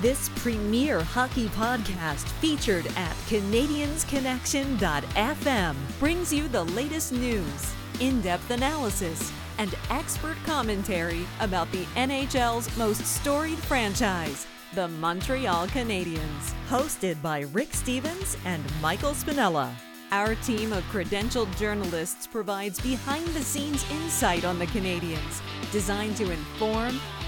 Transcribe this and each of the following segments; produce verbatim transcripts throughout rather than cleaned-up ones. This premier hockey podcast featured at Canadiens Connection dot f m brings you the latest news, in-depth analysis, and expert commentary about the N H L's most storied franchise, the Montreal Canadiens, hosted by Rick Stevens and Michael Spinella. Our team of credentialed journalists provides behind-the-scenes insight on the Canadiens, designed to inform,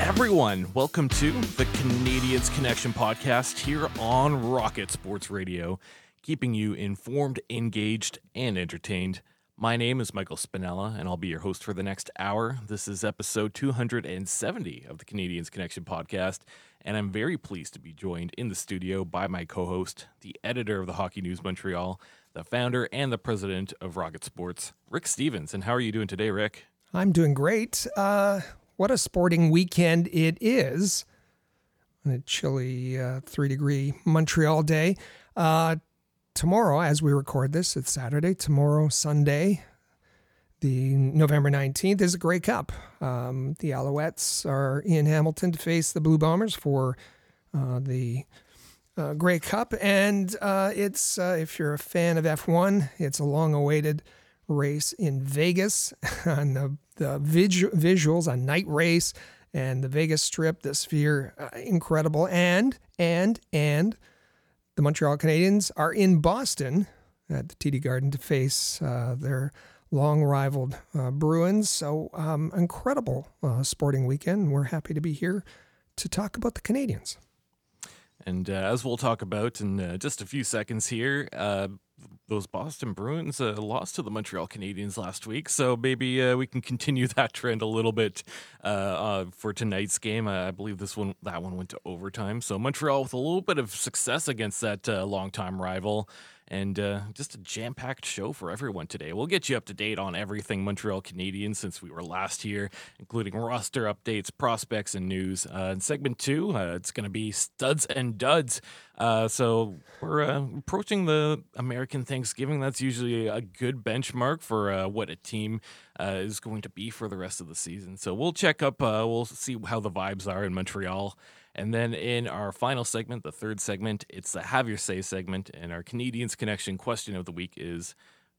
everyone. Welcome to the Canadiens Connection Podcast here on Rocket Sports Radio, keeping you informed, engaged, and entertained. My name is Michael Spinella, and I'll be your host for the next hour. This is episode two hundred seventy of the Canadiens Connection Podcast, and I'm very pleased to be joined in the studio by my co-host, the editor of the Hockey News Montreal, the founder and the president of Rocket Sports, Rick Stevens. And how are you doing today, Rick? I'm doing great. Uh... What a sporting weekend it is on a chilly uh, three-degree Montreal day. Uh, tomorrow, as we record this, it's Saturday. Tomorrow, Sunday, the November nineteenth, is a Grey Cup. Um, the Alouettes are in Hamilton to face the Blue Bombers for uh, the uh, Grey Cup. And uh, it's uh, if you're a fan of F one, it's a long-awaited race in Vegas on the The visual, visuals, a night race, and the Vegas Strip, the Sphere, uh, incredible. And, and, and the Montreal Canadiens are in Boston at the T D Garden to face uh, their long-rivaled uh, Bruins. So, um, incredible uh, sporting weekend. We're happy to be here to talk about the Canadiens. And uh, as we'll talk about in uh, just a few seconds here, uh, those Boston Bruins uh, lost to the Montreal Canadiens last week, so maybe uh, we can continue that trend a little bit uh, uh, for tonight's game. Uh, I believe this one, that one went to overtime. So Montreal with a little bit of success against that uh, longtime rival, and uh, just a jam-packed show for everyone today. We'll get you up to date on everything Montreal Canadiens since we were last here, including roster updates, prospects, and news. Uh, in segment two, uh, it's going to be studs and duds. Uh, so we're uh, approaching the American Thanksgiving. That's usually a good benchmark for uh, what a team uh, is going to be for the rest of the season. So we'll check up. Uh, we'll see how the vibes are in Montreal. And then in our final segment, the third segment, it's the Have Your Say segment. And our Canadiens Connection question of the week is,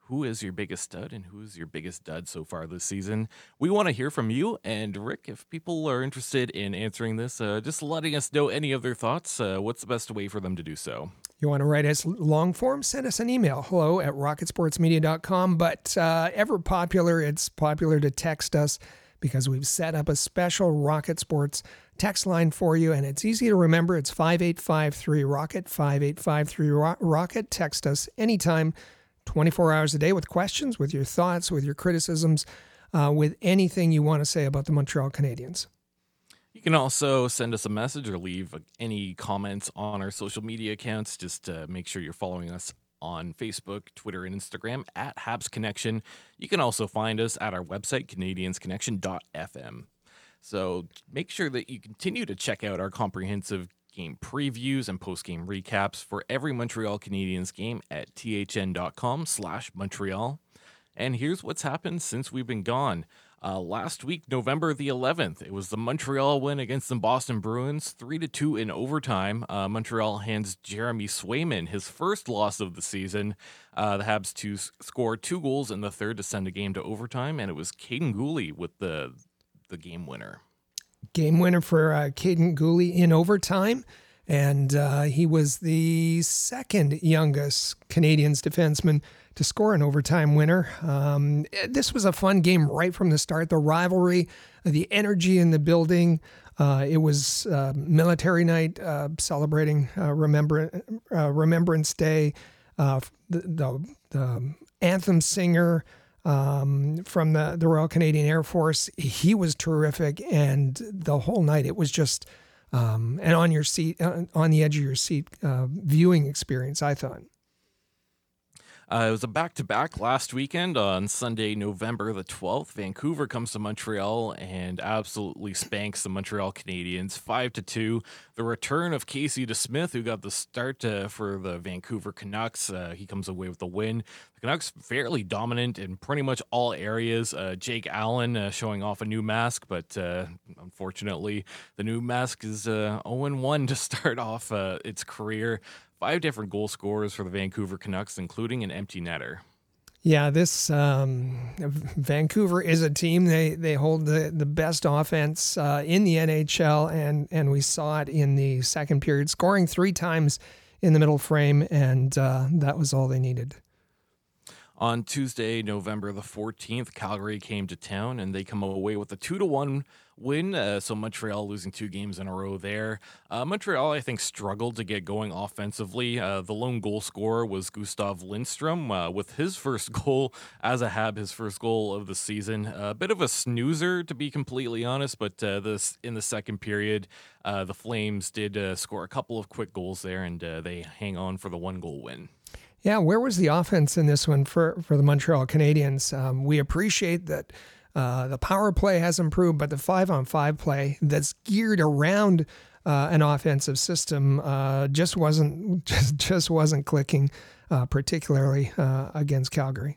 who is your biggest stud and who is your biggest dud so far this season? We want to hear from you. And Rick, if people are interested in answering this, uh, just letting us know any of their thoughts, uh, what's the best way for them to do so? You want to write us long form? Send us an email, hello at rocket sports media dot com. But uh, ever popular, it's popular to text us, because we've set up a special Rocket Sports text line for you, and it's easy to remember. It's five eight five three ROCKET, five eight five three ROCKET. Text us anytime, twenty-four hours a day, with questions, with your thoughts, with your criticisms, uh, with anything you want to say about the Montreal Canadiens. You can also send us a message or leave any comments on our social media accounts. Just uh, make sure you're following us on Facebook, Twitter, and Instagram at Habs Connection. You can also find us at our website, Canadiens Connection dot f m. So make sure that you continue to check out our comprehensive game previews and post-game recaps for every Montreal Canadiens game at t h n dot com slash Montreal. And here's what's happened since we've been gone. Uh, last week, November the eleventh, it was the Montreal win against the Boston Bruins, three to two in overtime. Uh, Montreal hands Jeremy Swayman his first loss of the season. Uh, the Habs to score two goals in the third to send a game to overtime, and it was Kaiden Guhle with the the game winner. Game winner for uh, Kaiden Guhle in overtime. And uh, he was the second youngest Canadiens defenseman to score an overtime winner. Um, this was a fun game right from the start. The rivalry, the energy in the building. Uh, it was uh, military night, uh, celebrating uh, remember, uh, Remembrance Day. Uh, the, the, the anthem singer um, from the, the Royal Canadian Air Force, he was terrific. And the whole night, it was just... Um, and on your seat, on the edge of your seat, uh, viewing experience, I thought. Uh, it was a back-to-back last weekend on Sunday, November the twelfth. Vancouver comes to Montreal and absolutely spanks the Montreal Canadiens five to two. The return of Casey DeSmith, who got the start uh, for the Vancouver Canucks. Uh, he comes away with the win. The Canucks fairly dominant in pretty much all areas. Uh, Jake Allen uh, showing off a new mask, but uh, unfortunately, the new mask is uh, oh and one to start off uh, its career. Five different goal scorers for the Vancouver Canucks, including an empty netter. Yeah, this um, Vancouver is a team. They they hold the, the best offense uh, in the N H L, and, and we saw it in the second period, scoring three times in the middle frame, and uh, that was all they needed. On Tuesday, November the fourteenth, Calgary came to town, and they come away with a two to one win, uh, so Montreal losing two games in a row there. Uh, Montreal, I think, struggled to get going offensively. Uh, the lone goal scorer was Gustav Lindstrom uh, with his first goal as a Hab, his first goal of the season. A uh, bit of a snoozer, to be completely honest, but uh, this in the second period, uh, the Flames did uh, score a couple of quick goals there, and uh, they hang on for the one-goal win. Yeah, where was the offense in this one for, for the Montreal Canadiens? Um, we appreciate that Uh, the power play has improved, but the five-on-five play that's geared around uh, an offensive system uh, just wasn't just, just wasn't clicking, uh, particularly uh, against Calgary.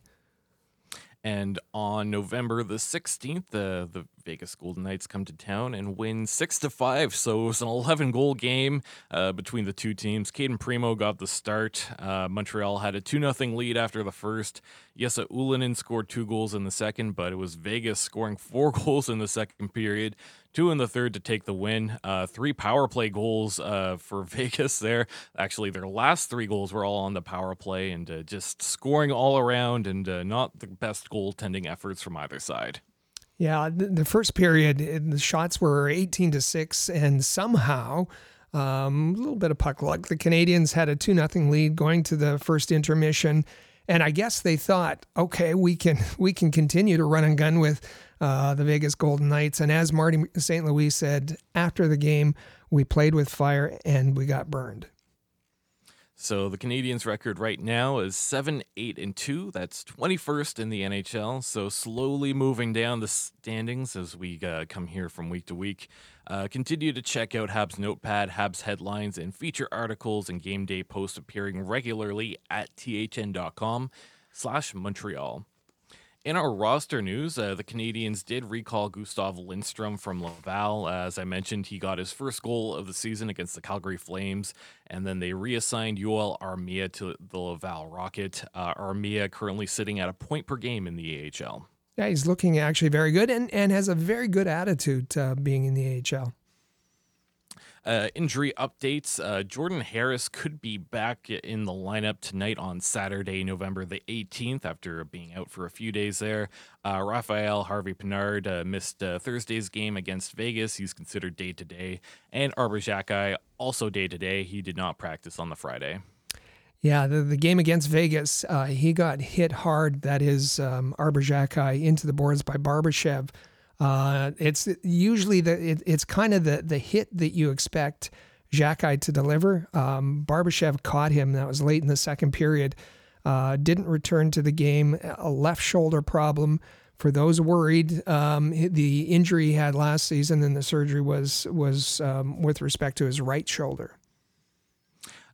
And on November the sixteenth, uh, the Vegas Golden Knights come to town and win six to five. So it was an eleven-goal game uh, between the two teams. Cayden Primeau got the start. Uh, Montreal had a two nothing lead after the first. Jesse Ulinen scored two goals in the second, but it was Vegas scoring four goals in the second period, two in the third to take the win. Uh, three power play goals uh, for Vegas there. Actually, their last three goals were all on the power play, and uh, just scoring all around, and uh, not the best goaltending efforts from either side. Yeah, the first period, the shots were eighteen to six, and somehow, um, a little bit of puck luck, the Canadiens had a two nothing lead going to the first intermission, and I guess they thought, okay, we can we can continue to run and gun with uh, the Vegas Golden Knights, and as Marty Saint Louis said after the game, we played with fire and we got burned. So the Canadiens' record right now is seven, eight, and two. That's twenty-first in the N H L. So slowly moving down the standings as we uh, come here from week to week. Uh, continue to check out Habs Notepad, Habs Headlines, and feature articles and game day posts appearing regularly at thn.com slash Montreal. In our roster news, uh, the Canadiens did recall Gustav Lindstrom from Laval. As I mentioned, he got his first goal of the season against the Calgary Flames, and then they reassigned Yoel Armia to the Laval Rocket. Uh, Armia currently sitting at a point per game in the A H L. Yeah, he's looking actually very good, and, and has a very good attitude uh, being in the A H L. Uh, injury updates. Uh, Jordan Harris could be back in the lineup tonight on Saturday, November the eighteenth, after being out for a few days there. Uh, Raphael Harvey-Pinard uh, missed uh, Thursday's game against Vegas. He's considered day-to-day. And Arber Xhekaj, also day-to-day. He did not practice on the Friday. Yeah, the, the game against Vegas, uh, he got hit hard. That is um, Arber Xhekaj into the boards by Barbashev. Uh, it's usually the it, it's kind of the, the hit that you expect Xhekaj to deliver. Um, Barbashev caught him. That was late in the second period. Uh, didn't return to the game. A left shoulder problem for those worried. Um, the injury he had last season, and the surgery was was um, with respect to his right shoulder.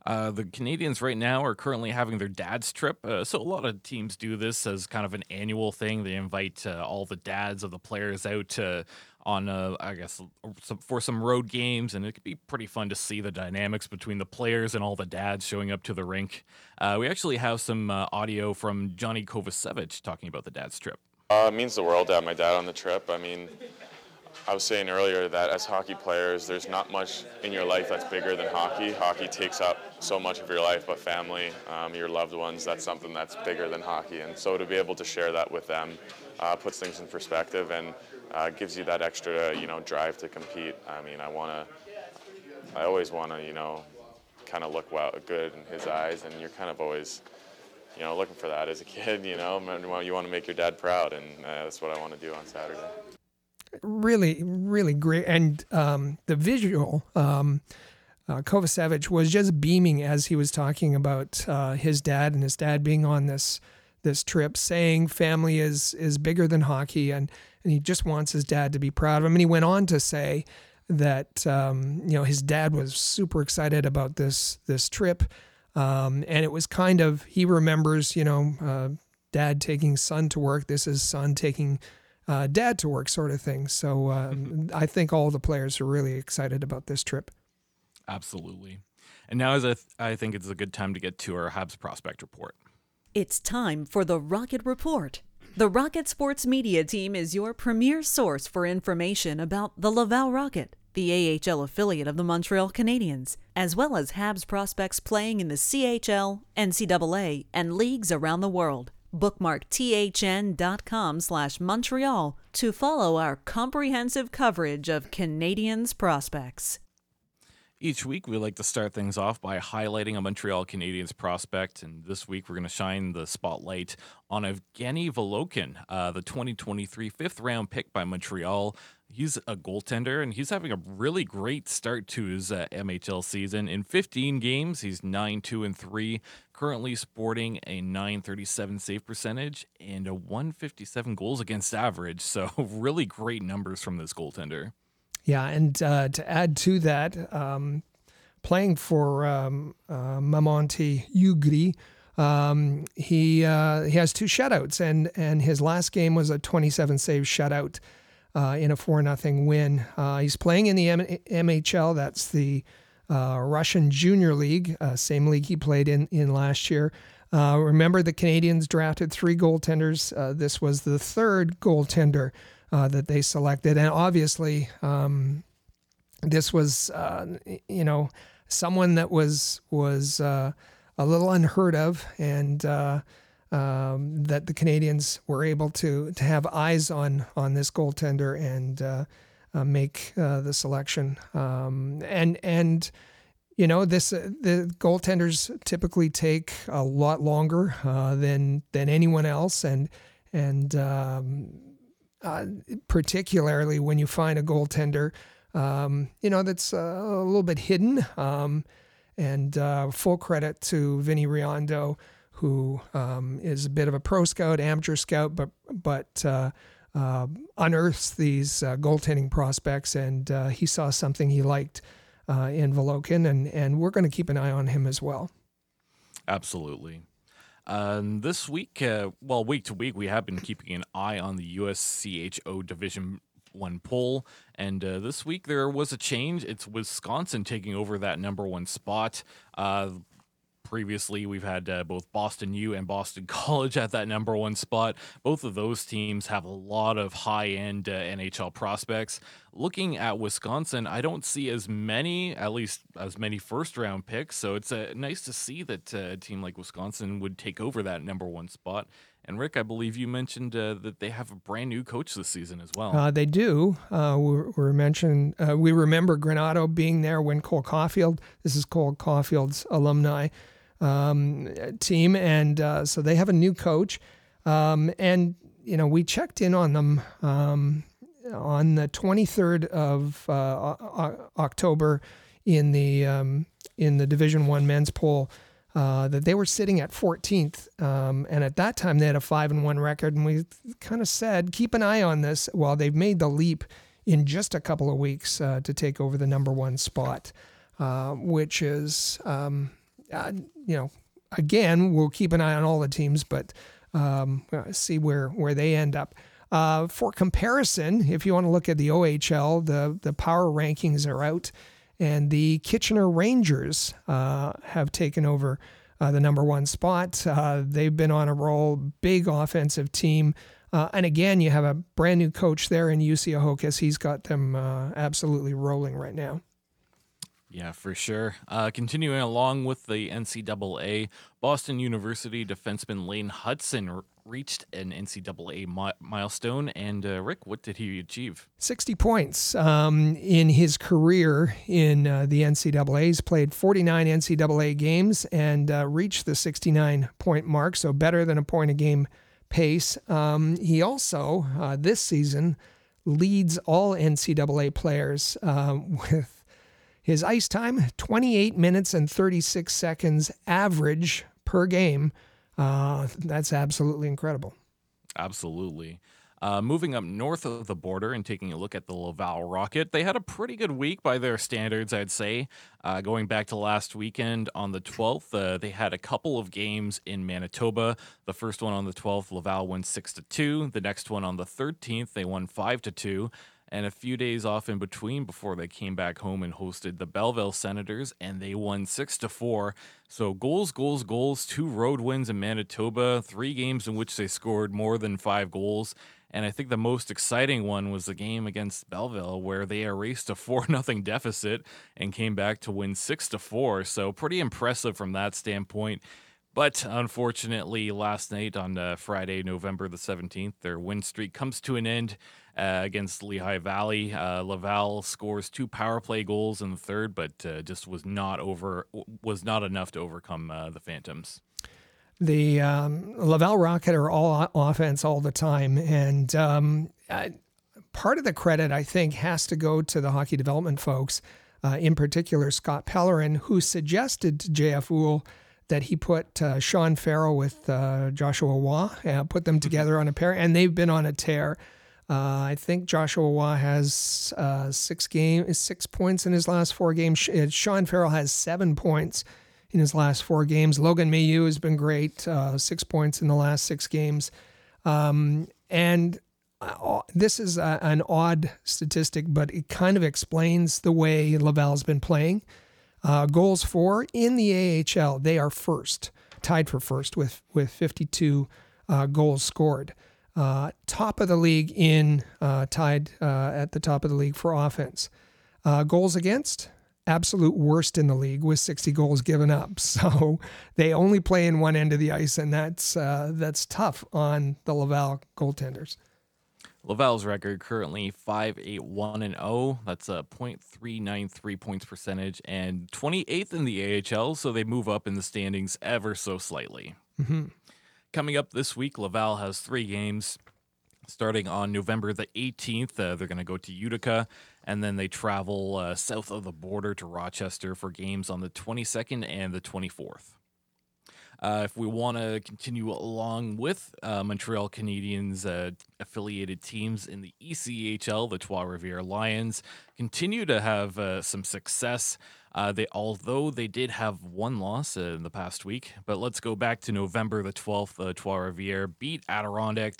Uh, the Canadiens right now are currently having their dad's trip. Uh, so a lot of teams do this as kind of an annual thing. They invite uh, all the dads of the players out uh, on, uh, I guess, some, for some road games. And it could be pretty fun to see the dynamics between the players and all the dads showing up to the rink. Uh, we actually have some uh, audio from Johnny Kovacevic talking about the dad's trip. Uh, it means the world to have my dad on the trip. I mean, I was saying earlier that as hockey players, there's not much in your life that's bigger than hockey. Hockey takes up so much of your life, but family, um, your loved ones, that's something that's bigger than hockey. And so to be able to share that with them uh, puts things in perspective and uh, gives you that extra, you know, drive to compete. I mean, I want to, I always want to, you know, kind of look well, good in his eyes, and you're kind of always, you know, looking for that as a kid. You know, you want to make your dad proud, and uh, that's what I want to do on Saturday. Really, really great. And um, the visual, um, uh, Kovacevic was just beaming as he was talking about uh, his dad and his dad being on this this trip, saying family is is bigger than hockey, and, and he just wants his dad to be proud of him. And he went on to say that, um, you know, his dad was super excited about this this trip. Um, and it was kind of, he remembers, you know, uh, dad taking son to work. This is son taking Uh, dad to work sort of thing. So um, I think all the players are really excited about this trip. Absolutely. And now is a th- I think it's a good time to get to our Habs Prospect Report. It's time for the Rocket Report. The Rocket Sports Media team is your premier source for information about the Laval Rocket, the A H L affiliate of the Montreal Canadiens, as well as Habs prospects playing in the C H L, N C double A, and leagues around the world. Bookmark thn.com slash Montreal to follow our comprehensive coverage of Canadiens prospects. Each week, we like to start things off by highlighting a Montreal Canadiens prospect, and this week we're going to shine the spotlight on Evgeny Volokhin, uh, the twenty twenty-three fifth-round pick by Montreal. He's a goaltender, and he's having a really great start to his uh, M H L season. In fifteen games, he's nine two and three, currently sporting a nine thirty-seven save percentage and a one fifty-seven goals against average. So really great numbers from this goaltender. Yeah, and uh, to add to that, um, playing for um, uh, Mamonti Ugri, um, he uh, he has two shutouts, and, and his last game was a twenty-seven save shutout. Uh, in a four nothing win. Uh, he's playing in the M- MHL, that's the uh, Russian Junior League, uh, same league he played in, in last year. Uh, remember, the Canadiens drafted three goaltenders. Uh, this was the third goaltender uh, that they selected. And obviously, um, this was, uh, you know, someone that was, was uh, a little unheard of, and uh Um, that the Canadiens were able to to have eyes on on this goaltender and uh, uh, make uh, the selection. Um, and and you know this uh, the goaltenders typically take a lot longer uh, than than anyone else, and and um, uh, particularly when you find a goaltender um, you know that's uh, a little bit hidden. Um, and uh, full credit to Vinny Riondo, who um, is a bit of a pro scout, amateur scout, but but uh, uh, unearths these uh, goaltending prospects, and uh, he saw something he liked uh, in Volokhin, and, and we're going to keep an eye on him as well. Absolutely. Um, this week, uh, well, week to week, we have been keeping an eye on the U S C H O Division One poll, and uh, this week there was a change. It's Wisconsin taking over that number one spot. Uh, Previously, we've had uh, both Boston U and Boston College at that number one spot. Both of those teams have a lot of high-end uh, N H L prospects. Looking at Wisconsin, I don't see as many, at least as many first-round picks, so it's uh, nice to see that uh, a team like Wisconsin would take over that number one spot. And Rick, I believe you mentioned uh, that they have a brand new coach this season as well. Uh, they do. Uh, we, we mentioned uh, we remember Granato being there when Cole Caulfield. This is Cole Caulfield's alumni um, team, and uh, so they have a new coach. Um, and you know, we checked in on them um, on the twenty-third of uh, o- October in the um, in the Division One men's poll. Uh, that they were sitting at fourteenth, um, and at that time they had a five and one record, and we kind of said, keep an eye on this. Well, they've made the leap in just a couple of weeks uh, to take over the number one spot, uh, which is, um, uh, you know, again, we'll keep an eye on all the teams, but um, see where, where they end up. Uh, for comparison, if you want to look at the O H L, the, the power rankings are out. And the Kitchener Rangers uh, have taken over uh, the number one spot. Uh, they've been on a roll, big offensive team, Uh, and again, you have a brand new coach there in Jussi Ahokkas. He's got them uh, absolutely rolling right now. Yeah, for sure. Uh, continuing along with the N C double A, Boston University defenseman Lane Hudson re- reached an N C double A mi- milestone. And uh, Rick, what did he achieve? sixty points um, in his career in uh, the N C double A. He's played forty-nine N C double A games and uh, reached the sixty-nine point mark, so better than a point a game pace. Um, he also, uh, this season, leads all N C double A players uh, with his ice time, twenty-eight minutes and thirty-six seconds average per game. Uh, that's absolutely incredible. Absolutely. Uh, moving up north of the border and taking a look at the Laval Rocket, they had a pretty good week by their standards, I'd say. Uh, going back to last weekend on the twelfth, uh, they had a couple of games in Manitoba. The first one on the twelfth, Laval won six to two. The next one on the thirteenth, they won five to two. And a few days off in between before they came back home and hosted the Belleville Senators, and they won six to four. So goals, goals, goals, two road wins in Manitoba, three games in which they scored more than five goals. And I think the most exciting one was the game against Belleville, where they erased a four nothing deficit and came back to win six to four. So pretty impressive from that standpoint. But unfortunately, last night on uh, Friday, November the seventeenth, their win streak comes to an end uh, against Lehigh Valley. Uh, Laval scores two power play goals in the third, but uh, just was not over was not enough to overcome uh, the Phantoms. The um, Laval Rocket are all offense all the time, and um, I, part of the credit I think has to go to the hockey development folks, uh, in particular Scott Pellerin, who suggested to J F Uhl that he put uh, Sean Farrell with uh, Joshua Waugh, uh, put them together on a pair, and they've been on a tear. Uh, I think Joshua Waugh has uh, six game, six points in his last four games. Sean Farrell has seven points in his last four games. Logan Mailloux has been great, uh, six points in the last six games. Um, and uh, this is a, an odd statistic, but it kind of explains the way Laval's been playing. Uh, goals for in the A H L, they are first, tied for first with with fifty-two uh, goals scored. Uh, top of the league in uh, tied uh, at the top of the league for offense. Uh, goals against, absolute worst in the league with sixty goals given up. So they only play in one end of the ice, and that's uh, that's tough on the Laval goaltenders. Laval's record currently five eight one oh. That's a point three nine three points percentage and twenty-eighth in the A H L, so they move up in the standings ever so slightly. Mm-hmm. Coming up this week, Laval has three games. Starting on November the eighteenth, uh, they're going to go to Utica, and then they travel uh, south of the border to Rochester for games on the twenty-second and the twenty-fourth. Uh, if we want to continue along with uh, Montreal Canadiens uh, affiliated teams in the E C H L, the Trois-Rivières Lions continue to have uh, some success. Uh, they although they did have one loss uh, in the past week, but let's go back to November the twelfth. Uh, Trois-Rivières beat Adirondack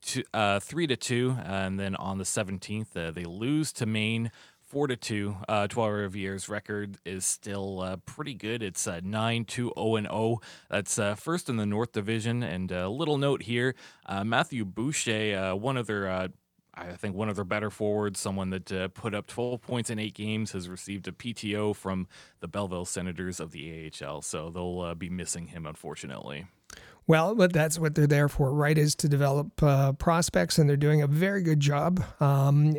to uh, three to two, and then on the seventeenth uh, they lose to Maine Four to two. Uh, Trois-Rivières' record is still uh, pretty good. It's uh, nine two zero and zero. That's uh, first in the North Division. And a uh, little note here: uh, Mathieu Boucher, uh, one of their, uh, I think, one of their better forwards, someone that uh, put up twelve points in eight games, has received a P T O from the Belleville Senators of the A H L. So they'll uh, be missing him, unfortunately. Well, but that's what they're there for, right, is to develop uh, prospects, and they're doing a very good job. Um,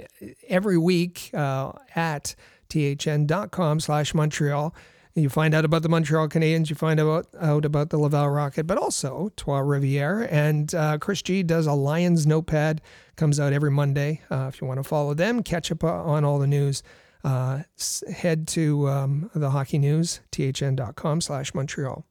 every week uh, at thn.com slash Montreal, you find out about the Montreal Canadiens, you find out, out about the Laval Rocket, but also Trois-Rivières. And uh, Chris G does a Lions Notepad, comes out every Monday. Uh, if you want to follow them, catch up on all the news, uh, head to um, the hockey news, thn.com slash Montreal.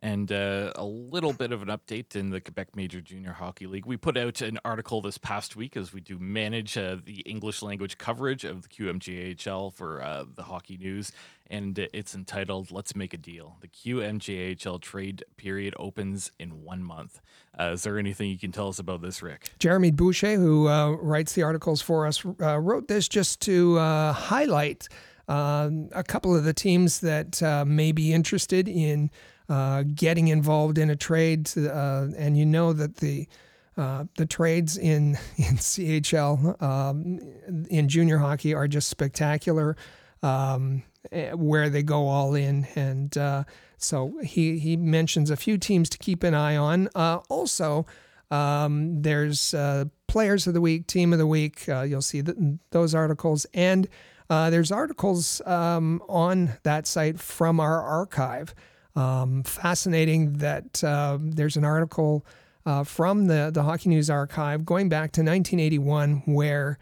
And uh, a little bit of an update in the Quebec Major Junior Hockey League. We put out an article this past week, as we do manage uh, the English language coverage of the Q M J H L for uh, the hockey news. And it's entitled, "Let's Make a Deal. The Q M J H L trade period opens in one month. Uh, is there anything you can tell us about this, Rick? Jeremy Boucher, who uh, writes the articles for us, uh, wrote this just to uh, highlight uh, a couple of the teams that uh, may be interested in Uh, getting involved in a trade, uh, and you know that the Uh, the trades in, in C H L, um, in junior hockey, are just spectacular, um, where they go all in. And uh, so he, he mentions a few teams to keep an eye on. Uh, also, um, there's uh, Players of the Week, Team of the Week. Uh, you'll see th- those articles. And uh, there's articles um, on that site from our archive. Um, fascinating that uh, there's an article Uh, from the, the Hockey News Archive, going back to nineteen eighty-one, where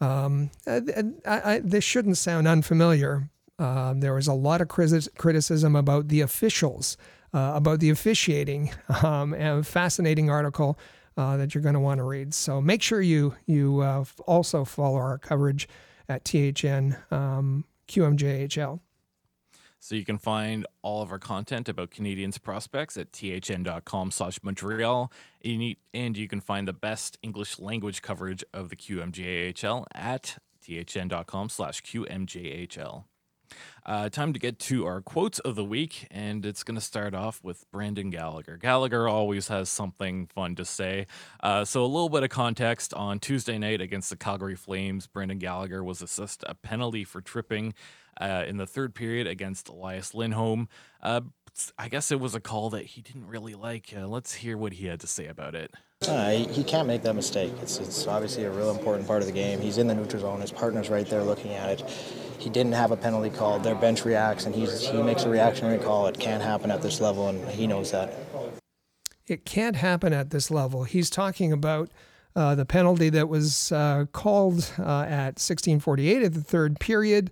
um, I, I, I, this shouldn't sound unfamiliar. Uh, there was a lot of criticism about the officials, uh, about the officiating, um, and a fascinating article uh, that you're going to want to read. So make sure you, you uh, also follow our coverage at T H N um, Q M J H L. So you can find all of our content about Canadiens prospects at thn.com slash Montreal. And you can find the best English language coverage of the Q M J H L at thn.com slash QMJHL. Uh, time to get to our quotes of the week, and it's going to start off with Brendan Gallagher. Gallagher always has something fun to say. Uh, so a little bit of context: on Tuesday night against the Calgary Flames, Brendan Gallagher was assessed a penalty for tripping uh, in the third period against Elias Lindholm. Uh, I guess it was a call that he didn't really like. Uh, let's hear what he had to say about it. Uh, he, he can't make that mistake. It's, it's obviously a real important part of the game. He's in the neutral zone. His partner's right there looking at it. He didn't have a penalty called. Their bench reacts, and he's, he makes a reactionary call. It can't happen at this level, and he knows that. It can't happen at this level. He's talking about uh, the penalty that was uh, called uh, at sixteen forty-eight of the third period,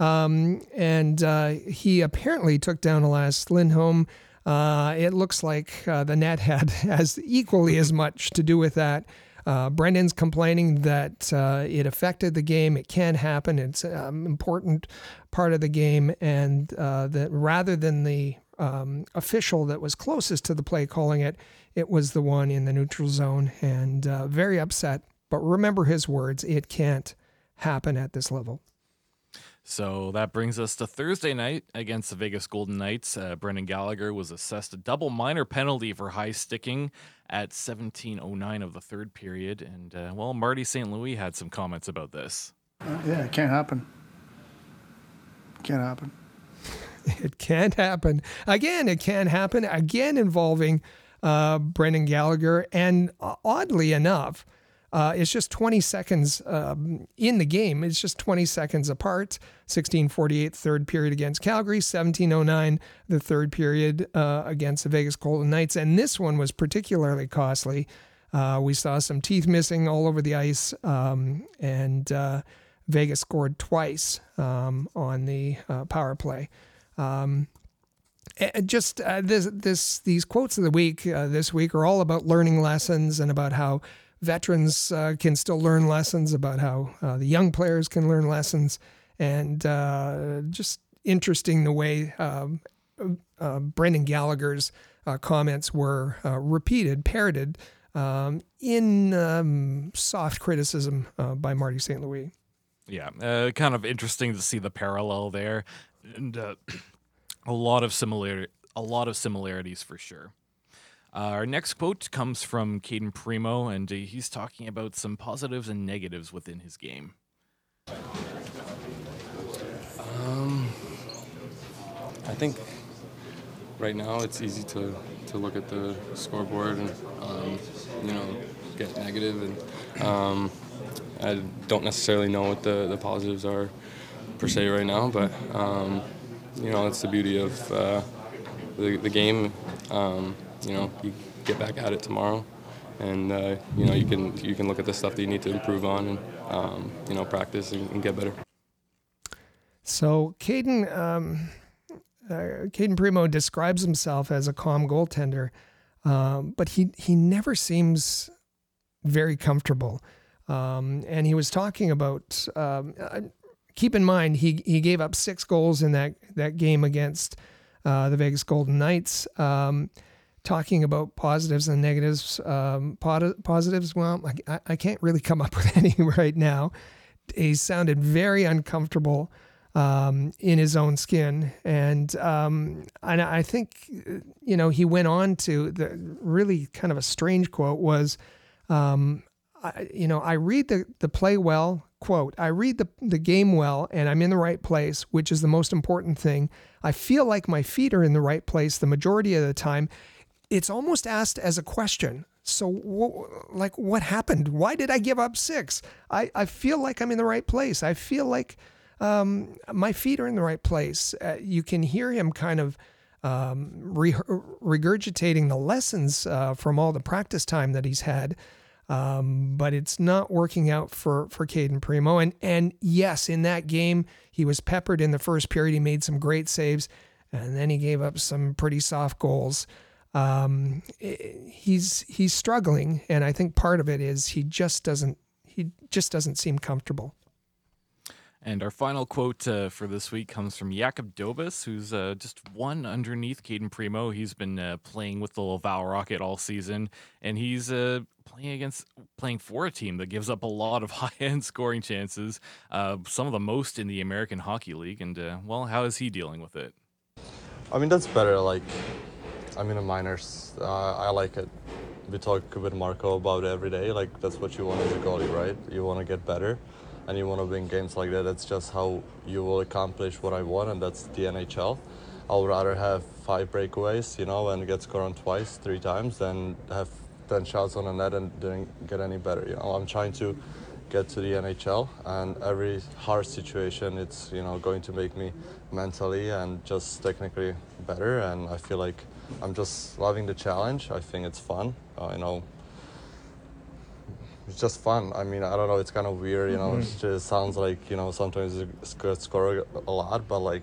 um, and uh, he apparently took down Elias Lindholm. Uh, it looks like uh, the net had has equally as much to do with that. Uh, Brendan's complaining that uh, it affected the game. It can happen. It's an um, important part of the game. And uh, that rather than the um, official that was closest to the play calling it, it was the one in the neutral zone, and uh, very upset. But remember his words: it can't happen at this level. So that brings us to Thursday night against the Vegas Golden Knights. Uh, Brendan Gallagher was assessed a double minor penalty for high sticking at seventeen oh nine of the third period. And, uh, well, Marty Saint Louis had some comments about this. Uh, yeah, it can't happen. Can't happen. It can't happen. Again, it can't happen. Again, involving uh, Brendan Gallagher. And uh, oddly enough, Uh, it's just twenty seconds um, in the game. It's just twenty seconds apart. sixteen forty-eight third period against Calgary, seventeen oh nine the third period uh, against the Vegas Golden Knights. And this one was particularly costly. Uh, we saw some teeth missing all over the ice, um, and uh, Vegas scored twice um, on the uh, power play. Um, just uh, this, this, these quotes of the week uh, this week are all about learning lessons and about how veterans uh, can still learn lessons, about how uh, the young players can learn lessons, and uh, just interesting the way uh, uh, Brendan Gallagher's uh, comments were uh, repeated, parroted um, in um, soft criticism uh, by Marty Saint Louis. Yeah, uh, kind of interesting to see the parallel there, and uh, a lot of similar, a lot of similarities for sure. Uh, our next quote comes from Cayden Primeau, and uh, he's talking about some positives and negatives within his game. Um, I think right now it's easy to, to look at the scoreboard and um, you know, get negative, and um, I don't necessarily know what the, the positives are per se right now, but um, you know, that's the beauty of uh, the, the game. Um, You know, you get back at it tomorrow, and uh, you know, you can you can look at the stuff that you need to improve on, and um, you know, practice and, and get better. So, Cayden um, uh, Cayden Primeau describes himself as a calm goaltender, um, but he he never seems very comfortable. Um, and he was talking about um, uh, keep in mind he he gave up six goals in that that game against uh, the Vegas Golden Knights. Um, Talking about positives and negatives, um, positives, well, I, I can't really come up with any right now. He sounded very uncomfortable um, in his own skin. And, um, and I think, you know, he went on to the really kind of a strange quote was, Um, I, you know, I read the, the play well, quote, I read the, the game well, and I'm in the right place, which is the most important thing. I feel like my feet are in the right place the majority of the time. It's almost asked as a question. So, wh- like, what happened? Why did I give up six? I, I feel like I'm in the right place. I feel like um, my feet are in the right place. Uh, you can hear him kind of um, re- regurgitating the lessons uh, from all the practice time that he's had. Um, but it's not working out for, for Cayden Primeau. And, and yes, in that game, he was peppered in the first period. He made some great saves, and then he gave up some pretty soft goals. Um, he's, he's struggling. And I think part of it is he just doesn't, he just doesn't seem comfortable. And our final quote uh, for this week comes from Jakub Dobes, who's uh, just one underneath Cayden Primeau. He's been uh, playing with the Laval Rocket all season, and he's uh, playing against playing for a team that gives up a lot of high-end scoring chances, uh, some of the most in the American Hockey League. And, uh, well, how is he dealing with it? I mean, that's better. Like, I'm in the minors. Uh, I like it. We talk with Marco about it every day. Like, that's what you want as a goalie, right? You want to get better. And you want to win games like that. That's just how you will accomplish what I want, and that's the N H L. I'll rather have five breakaways, you know, and get scored on twice, three times, than have ten shots on the net and didn't get any better. You know, I'm trying to get to the N H L, and every hard situation, it's, you know, going to make me mentally and just technically better. And I feel like I'm just loving the challenge. I think it's fun. Uh, you know. It's just fun. I mean, I don't know. It's kind of weird, you know. Mm-hmm. It just sounds like, you know, sometimes it's good score a lot, but like,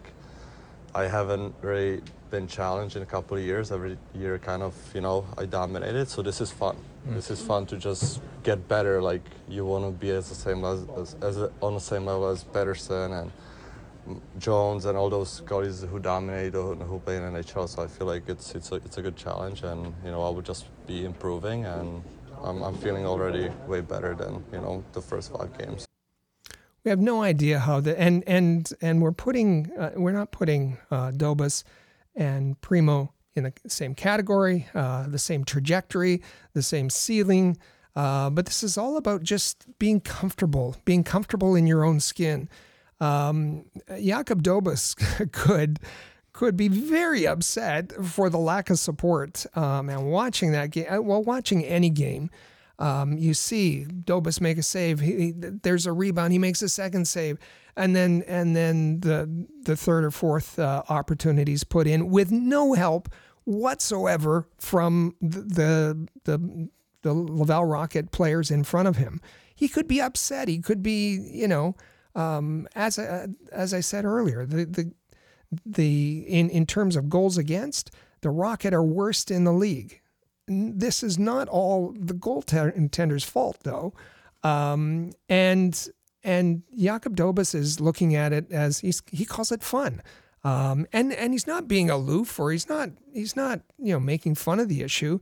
I haven't really been challenged in a couple of years. Every year, kind of, you know, I dominated. So this is fun. Mm-hmm. This is fun to just get better. Like, you want to be as the same as, as, as on the same level as Pedersen and Jones and all those guys who dominate or who play in N H L. So I feel like it's it's a it's a good challenge, and you know, I would just be improving and. I'm, I'm feeling already way better than, you know, the first five games. We have no idea how the and and and we're putting uh, we're not putting uh, Dobes and Primeau in the same category, uh, the same trajectory, the same ceiling. Uh, but this is all about just being comfortable, being comfortable in your own skin. Um, Jakub Dobes could could be very upset for the lack of support. Um, and watching that game, well, watching any game, um, you see Dobes make a save. He, he, there's a rebound. He makes a second save. And then and then the the third or fourth uh, opportunities put in with no help whatsoever from the, the, the, the Laval Rocket players in front of him. He could be upset. He could be, you know, um, as, I, as I said earlier, the the The in, in terms of goals against, the Rocket are worst in the league. This is not all the goaltender's fault, though. Um, and and Jakub Dobes is looking at it as he's, he calls it fun, um, and and he's not being aloof or he's not he's not you know making fun of the issue.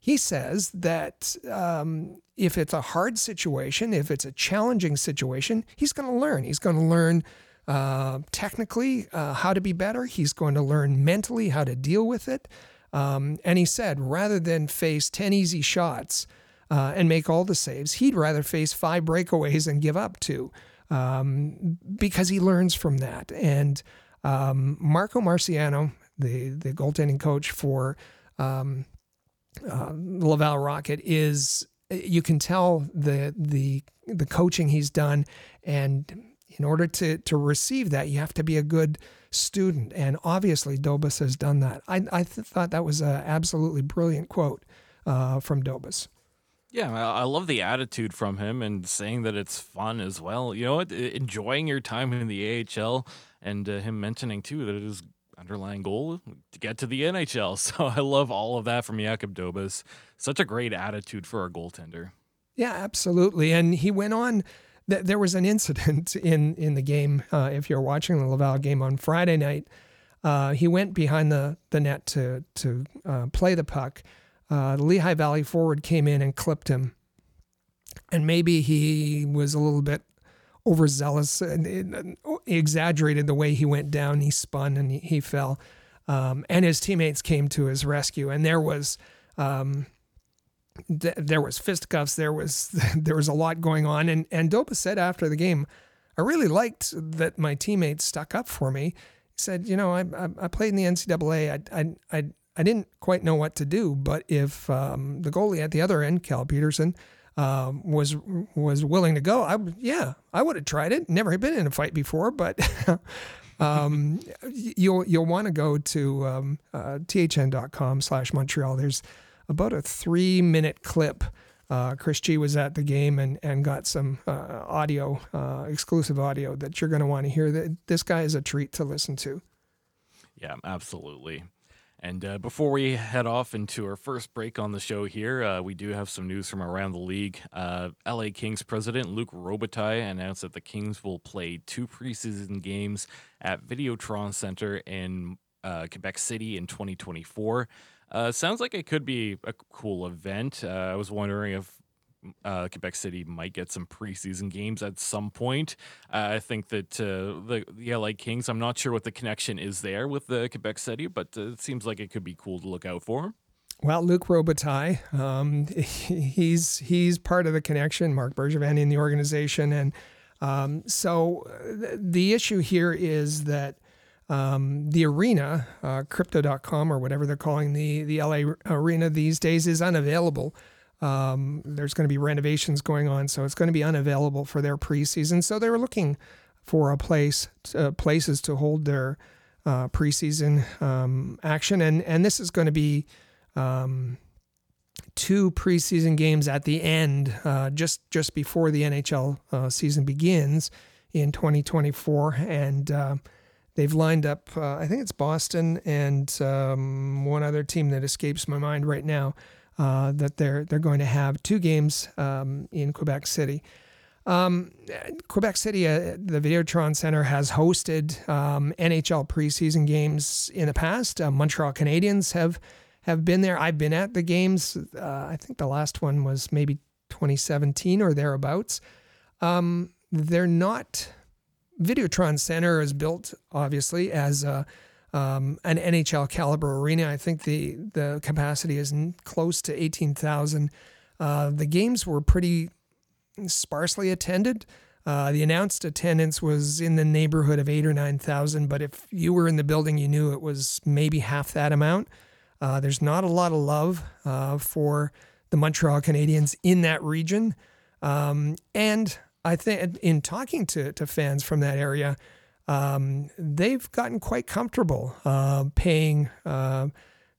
He says that um, if it's a hard situation, if it's a challenging situation, he's going to learn. He's going to learn. Uh, technically, uh, how to be better. He's going to learn mentally how to deal with it. Um, and he said, rather than face ten easy shots uh, and make all the saves, he'd rather face five breakaways and give up two um, because he learns from that. And um, Marco Marciano, the, the goaltending coach for um, uh, Laval Rocket, is, you can tell the the the coaching he's done, and in order to, to receive that, you have to be a good student. And obviously, Dobes has done that. I I th- thought that was an absolutely brilliant quote uh, from Dobes. Yeah, I love the attitude from him and saying that it's fun as well. You know, enjoying your time in the A H L, and uh, him mentioning, too, that it is underlying goal to get to the N H L. So I love all of that from Jakub Dobes. Such a great attitude for our goaltender. Yeah, absolutely. And he went on. There was an incident in, in the game, uh, if you're watching the Laval game on Friday night. Uh, he went behind the, the net to to uh, play the puck. Uh, the Lehigh Valley forward came in and clipped him. And maybe he was a little bit overzealous and it, it exaggerated the way he went down. He spun and he, he fell. Um, and his teammates came to his rescue. And there was... Um, th- there was fisticuffs, there was there was a lot going on. And, and Dobes said after the game, I really liked that my teammates stuck up for me. He said, you know, I I, I played in the N C double A. I, I, I, I didn't quite know what to do, but if um, the goalie at the other end, Cal Peterson, um, was was willing to go, I yeah, I would have tried it. Never had been in a fight before, but... Um, you'll you'll want to go to um, uh, T H N dot com slash Montreal. There's about a three minute clip. Uh, Chris G was at the game and, and got some uh, audio, uh, exclusive audio that you're going to want to hear. This guy is a treat to listen to. Yeah, absolutely. And uh, before we head off into our first break on the show here, uh, we do have some news from around the league. Uh, L A Kings president Luc Robitaille announced that the Kings will play two preseason games at Videotron Center in uh, Quebec City in twenty twenty-four. Uh, sounds like it could be a cool event. Uh, I was wondering if Uh, Quebec City might get some preseason games at some point. Uh, I think that uh, the, the L A Kings, I'm not sure what the connection is there with the Quebec City, but uh, it seems like it could be cool to look out for. Well, Luc Robitaille, um, he's he's part of the connection, Mark Bergevin in the organization. And um, so th- the issue here is that Um, the arena, uh, crypto dot com or whatever they're calling the, the L A arena these days, is unavailable. Um, there's going to be renovations going on, so it's going to be unavailable for their preseason. So they were looking for a place, uh, places to hold their uh, preseason um, action, and and this is going to be um, two preseason games at the end, uh, just just before the N H L uh, season begins in twenty twenty-four, and uh, they've lined up. Uh, I think it's Boston and um, one other team that escapes my mind right now. Uh, that they're they're going to have two games um, in Quebec City. Um, Quebec City, uh, the Videotron Center has hosted um, N H L preseason games in the past. Uh, Montreal Canadiens have have been there. I've been at the games. Uh, I think the last one was maybe twenty seventeen or thereabouts. Um, they're not. Videotron Center is built obviously as a Um, an N H L caliber arena. I think the, the capacity is n- close to eighteen thousand. Uh, the games were pretty sparsely attended. Uh, the announced attendance was in the neighborhood of eight or nine thousand, but if you were in the building, you knew it was maybe half that amount. Uh, there's not a lot of love uh, for the Montreal Canadiens in that region. Um, and I think in talking to, to fans from that area, Um, they've gotten quite comfortable uh, paying uh,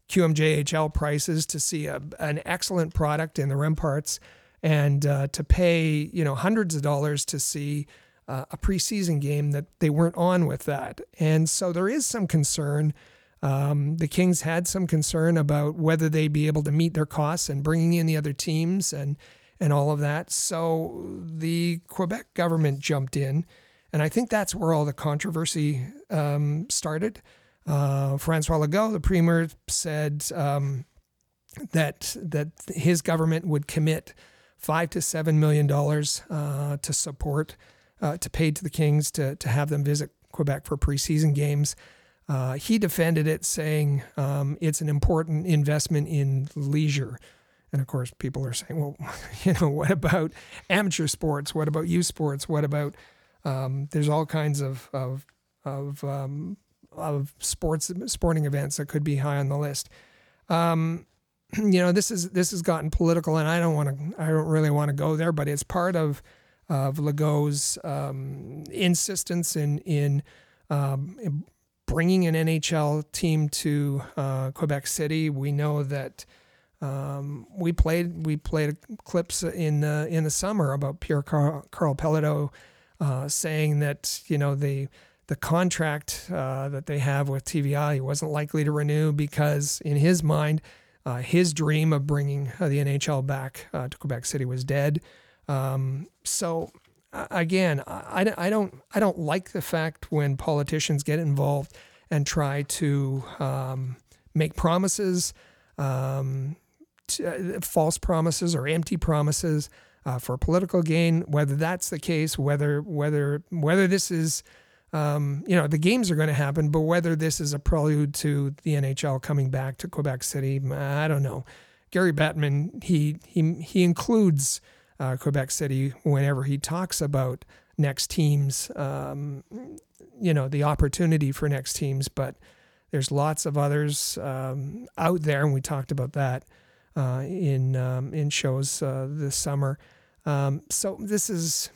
Q M J H L prices to see a, an excellent product in the Remparts, and uh, to pay you know hundreds of dollars to see uh, a preseason game that they weren't on with that. And so there is some concern. Um, the Kings had some concern about whether they'd be able to meet their costs and bringing in the other teams and, and all of that. So the Quebec government jumped in. And I think that's where all the controversy um, started. Uh, Francois Legault, the premier, said um, that that his government would commit five to seven million dollars uh, to support, uh, to pay to the Kings to to have them visit Quebec for preseason games. Uh, he defended it, saying um, it's an important investment in leisure. And of course, people are saying, well, you know, what about amateur sports? What about youth sports? What about Um, there's all kinds of of of, um, of sports sporting events that could be high on the list. Um, you know, this is this has gotten political, and I don't want to. I don't really want to go there, but it's part of of Legault's um, insistence in in, um, in bringing an N H L team to uh, Quebec City. We know that um, we played we played clips in the in the summer about Pierre Carl Pellido. Uh, saying that, you know, the the contract uh, that they have with T V I, he wasn't likely to renew because, in his mind, uh, his dream of bringing uh, the N H L back uh, to Quebec City was dead. Um, so, uh, again, I, I don't I don't like the fact when politicians get involved and try to um, make promises, um, to, uh, false promises or empty promises. Uh, for political gain, whether that's the case, whether whether whether this is, um, you know, the games are going to happen, but whether this is a prelude to the N H L coming back to Quebec City, I don't know. Gary Bettman, he he he includes uh, Quebec City whenever he talks about next teams, um, you know, the opportunity for next teams. But there's lots of others um, out there, and we talked about that uh, in um, in shows uh, this summer. Um, so this is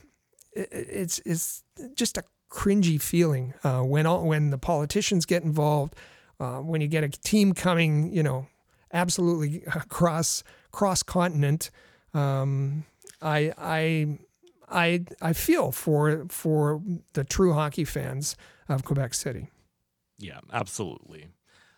it, it's it's just a cringy feeling uh, when all, when the politicians get involved, uh, when you get a team coming, you know, absolutely across cross continent. Um, I I I I feel for for the true hockey fans of Quebec City. Yeah, absolutely.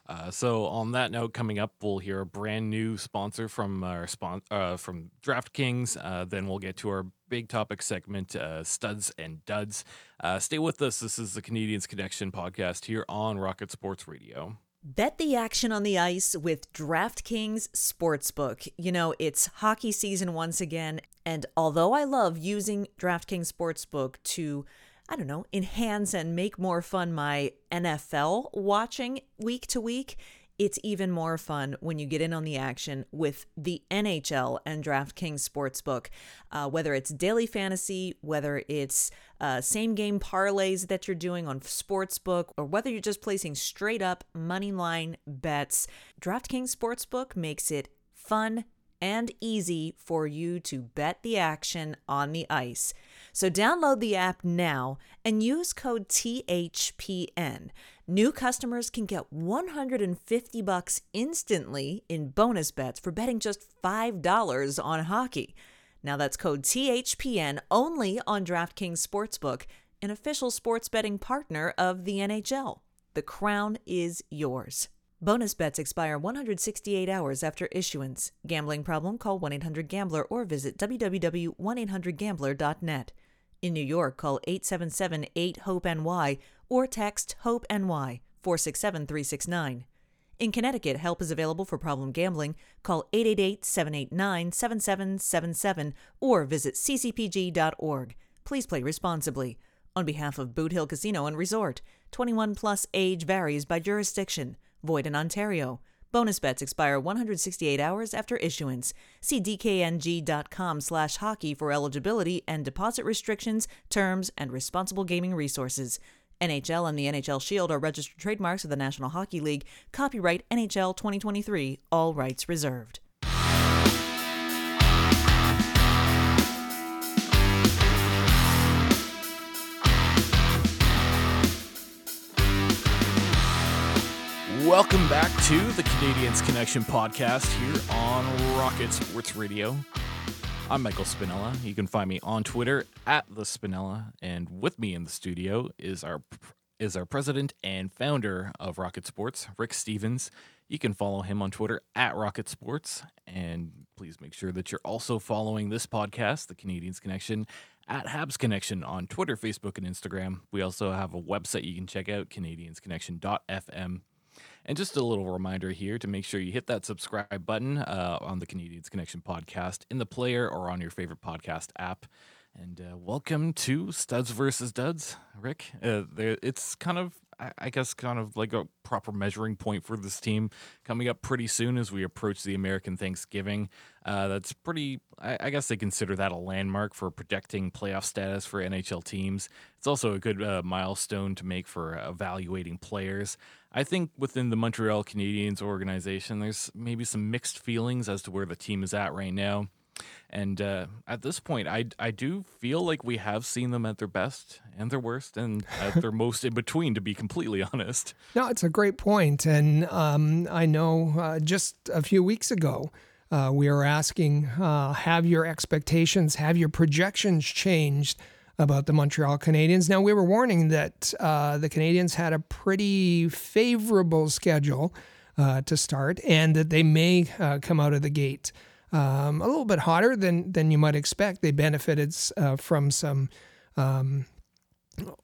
Uh, so on that note, coming up, we'll hear a brand new sponsor from our spon- uh, from DraftKings. Uh, then we'll get to our big topic segment, uh, studs and duds. Uh, stay with us. This is the Canadiens Connection podcast here on Rocket Sports Radio. Bet the action on the ice with DraftKings Sportsbook. You know, it's hockey season once again, and although I love using DraftKings Sportsbook to, I don't know, enhance and make more fun my N F L watching week to week, it's even more fun when you get in on the action with the N H L and DraftKings Sportsbook. Uh, whether it's daily fantasy, whether it's uh, same-game parlays that you're doing on Sportsbook, or whether you're just placing straight-up moneyline bets, DraftKings Sportsbook makes it fun and easy for you to bet the action on the ice. So download the app now and use code T H P N. New customers can get one hundred fifty bucks instantly in bonus bets for betting just five dollars on hockey. Now that's code T H P N only on DraftKings Sportsbook, an official sports betting partner of the N H L. The crown is yours. Bonus bets expire one hundred sixty-eight hours after issuance. Gambling problem? Call one eight hundred gambler or visit w w w dot one eight hundred gambler dot net. In New York, call eight seven seven eight hope N Y or text HOPE-NY four six seven three six nine. In Connecticut, help is available for problem gambling. Call eight eight eight seven eight nine seven seven seven seven or visit c c p g dot org. Please play responsibly. On behalf of Boot Hill Casino and Resort, twenty-one plus age varies by jurisdiction. Void in Ontario. Bonus bets expire one hundred sixty-eight hours after issuance. See dkng.com slash hockey for eligibility and deposit restrictions, terms, and responsible gaming resources. N H L and the N H L Shield are registered trademarks of the National Hockey League. Copyright N H L twenty twenty-three. All rights reserved. Welcome back to the Canadiens Connection podcast here on Rocket Sports Radio. I'm Michael Spinella. You can find me on Twitter at the Spinella, and with me in the studio is our is our president and founder of Rocket Sports, Rick Stevens. You can follow him on Twitter at Rocket Sports, and please make sure that you're also following this podcast, the Canadiens Connection, at Habs Connection on Twitter, Facebook, and Instagram. We also have a website you can check out, canadiens connection dot f m. And just a little reminder here to make sure you hit that subscribe button uh, on the Canadiens Connection podcast in the player or on your favorite podcast app. And uh, welcome to Studs versus Duds, Rick. Uh, it's kind of, I guess, kind of like a proper measuring point for this team coming up pretty soon as we approach the American Thanksgiving. Uh, that's pretty, I, I guess they consider that a landmark for projecting playoff status for N H L teams. It's also a good uh, milestone to make for evaluating players. I think within the Montreal Canadiens organization, there's maybe some mixed feelings as to where the team is at right now. And uh, at this point, I, I do feel like we have seen them at their best and their worst and at their most in between, to be completely honest. No, it's a great point. And um, I know uh, just a few weeks ago, uh, we were asking, uh, have your expectations, have your projections changed about the Montreal Canadiens? Now, we were warning that uh, the Canadiens had a pretty favorable schedule uh, to start and that they may uh, come out of the gate Um, a little bit hotter than than you might expect. They benefited uh, from some um,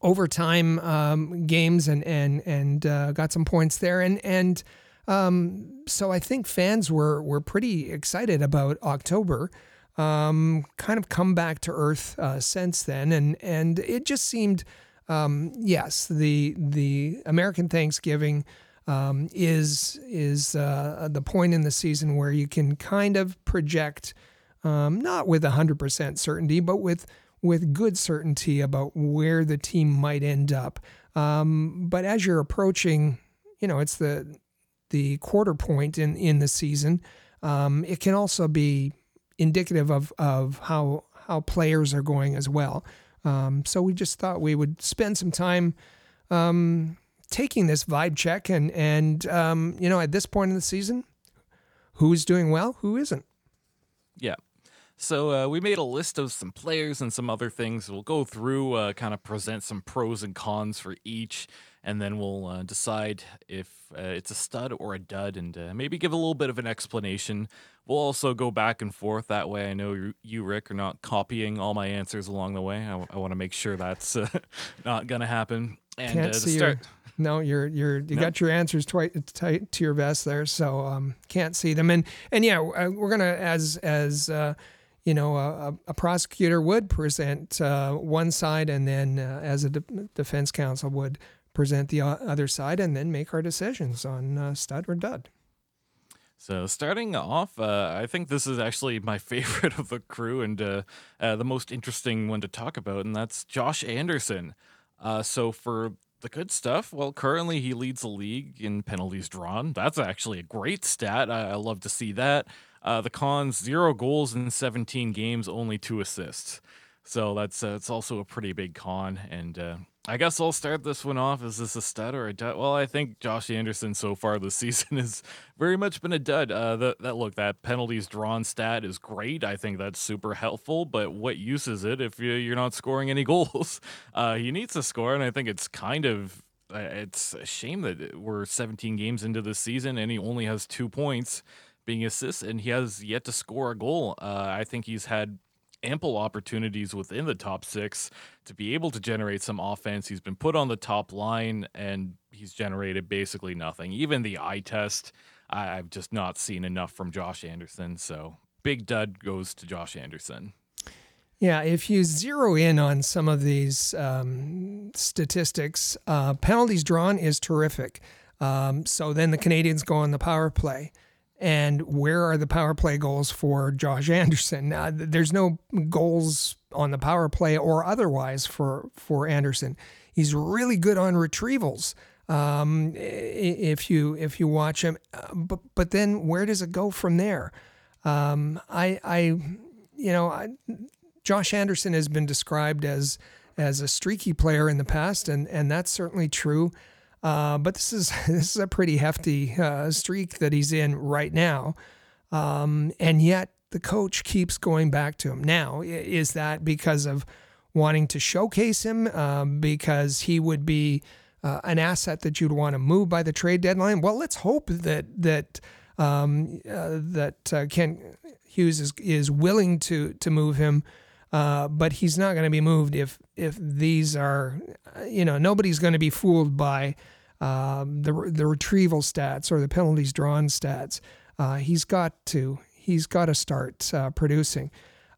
overtime um, games and and and uh, got some points there. And and um, so I think fans were were pretty excited about October. Um, kind of come back to earth uh, since then, and and it just seemed um, yes, the the American Thanksgiving um, is is uh, the point in the season where you can kind of project, um, not with one hundred percent certainty, but with with good certainty about where the team might end up. Um, but as you're approaching, you know, it's the the quarter point in, in the season, um, it can also be indicative of, of how how players are going as well. Um, so we just thought we would spend some time um, taking this vibe check and, and um, you know, at this point in the season, who's doing well, who isn't. Yeah. So uh, we made a list of some players and some other things. We'll go through, uh, kind of present some pros and cons for each, and then we'll uh, decide if uh, it's a stud or a dud, and uh, maybe give a little bit of an explanation. We'll also go back and forth. That way I know you, Rick, are not copying all my answers along the way. I, w- I want to make sure that's uh, not going to happen. And, can't uh, see start- your, no, you're, you're, you no. got your answers twi- tight to your vest there, so um, can't see them. And, and yeah, we're going to, as... as uh, you know, a, a prosecutor would present uh, one side, and then uh, as a de- defense counsel would present the other side, and then make our decisions on uh, stud or dud. So starting off, uh, I think this is actually my favorite of the crew, and uh, uh, the most interesting one to talk about, and that's Josh Anderson. Uh, so for the good stuff, well, currently he leads the league in penalties drawn. That's actually a great stat. I, I love to see that. Uh, the cons, zero goals in seventeen games, only two assists. So that's uh, it's also a pretty big con. And uh, I guess I'll start this one off. Is this a stud or a dud? Well, I think Josh Anderson so far this season has very much been a dud. Uh, the, that look, that penalties drawn stat is great. I think that's super helpful. But what use is it if you, you're not scoring any goals? Uh, he needs to score, and I think it's kind of uh, it's a shame that we're seventeen games into the season and he only has two points. Being assists, and he has yet to score a goal. Uh, I think he's had ample opportunities within the top six to be able to generate some offense. He's been put on the top line, and he's generated basically nothing. Even the eye test, I, I've just not seen enough from Josh Anderson. So big dud goes to Josh Anderson. Yeah, if you zero in on some of these um, statistics, uh, penalties drawn is terrific. Um, so then the Canadiens go on the power play. And where are the power play goals for Josh Anderson? Uh, there's no goals on the power play or otherwise for, for Anderson. He's really good on retrievals. Um, if you if you watch him, uh, but but then where does it go from there? Um, I I you know I, Josh Anderson has been described as as a streaky player in the past, and and that's certainly true. Uh, but this is this is a pretty hefty uh, streak that he's in right now, um, and yet the coach keeps going back to him. Now, is that because of wanting to showcase him, um, because he would be uh, an asset that you'd want to move by the trade deadline? Well, let's hope that that um, uh, that uh, Ken Hughes is is willing to to move him. Uh, but he's not going to be moved if if these are, you know, nobody's going to be fooled by um, the the retrieval stats or the penalties drawn stats. Uh, he's got to he's got to start uh, producing,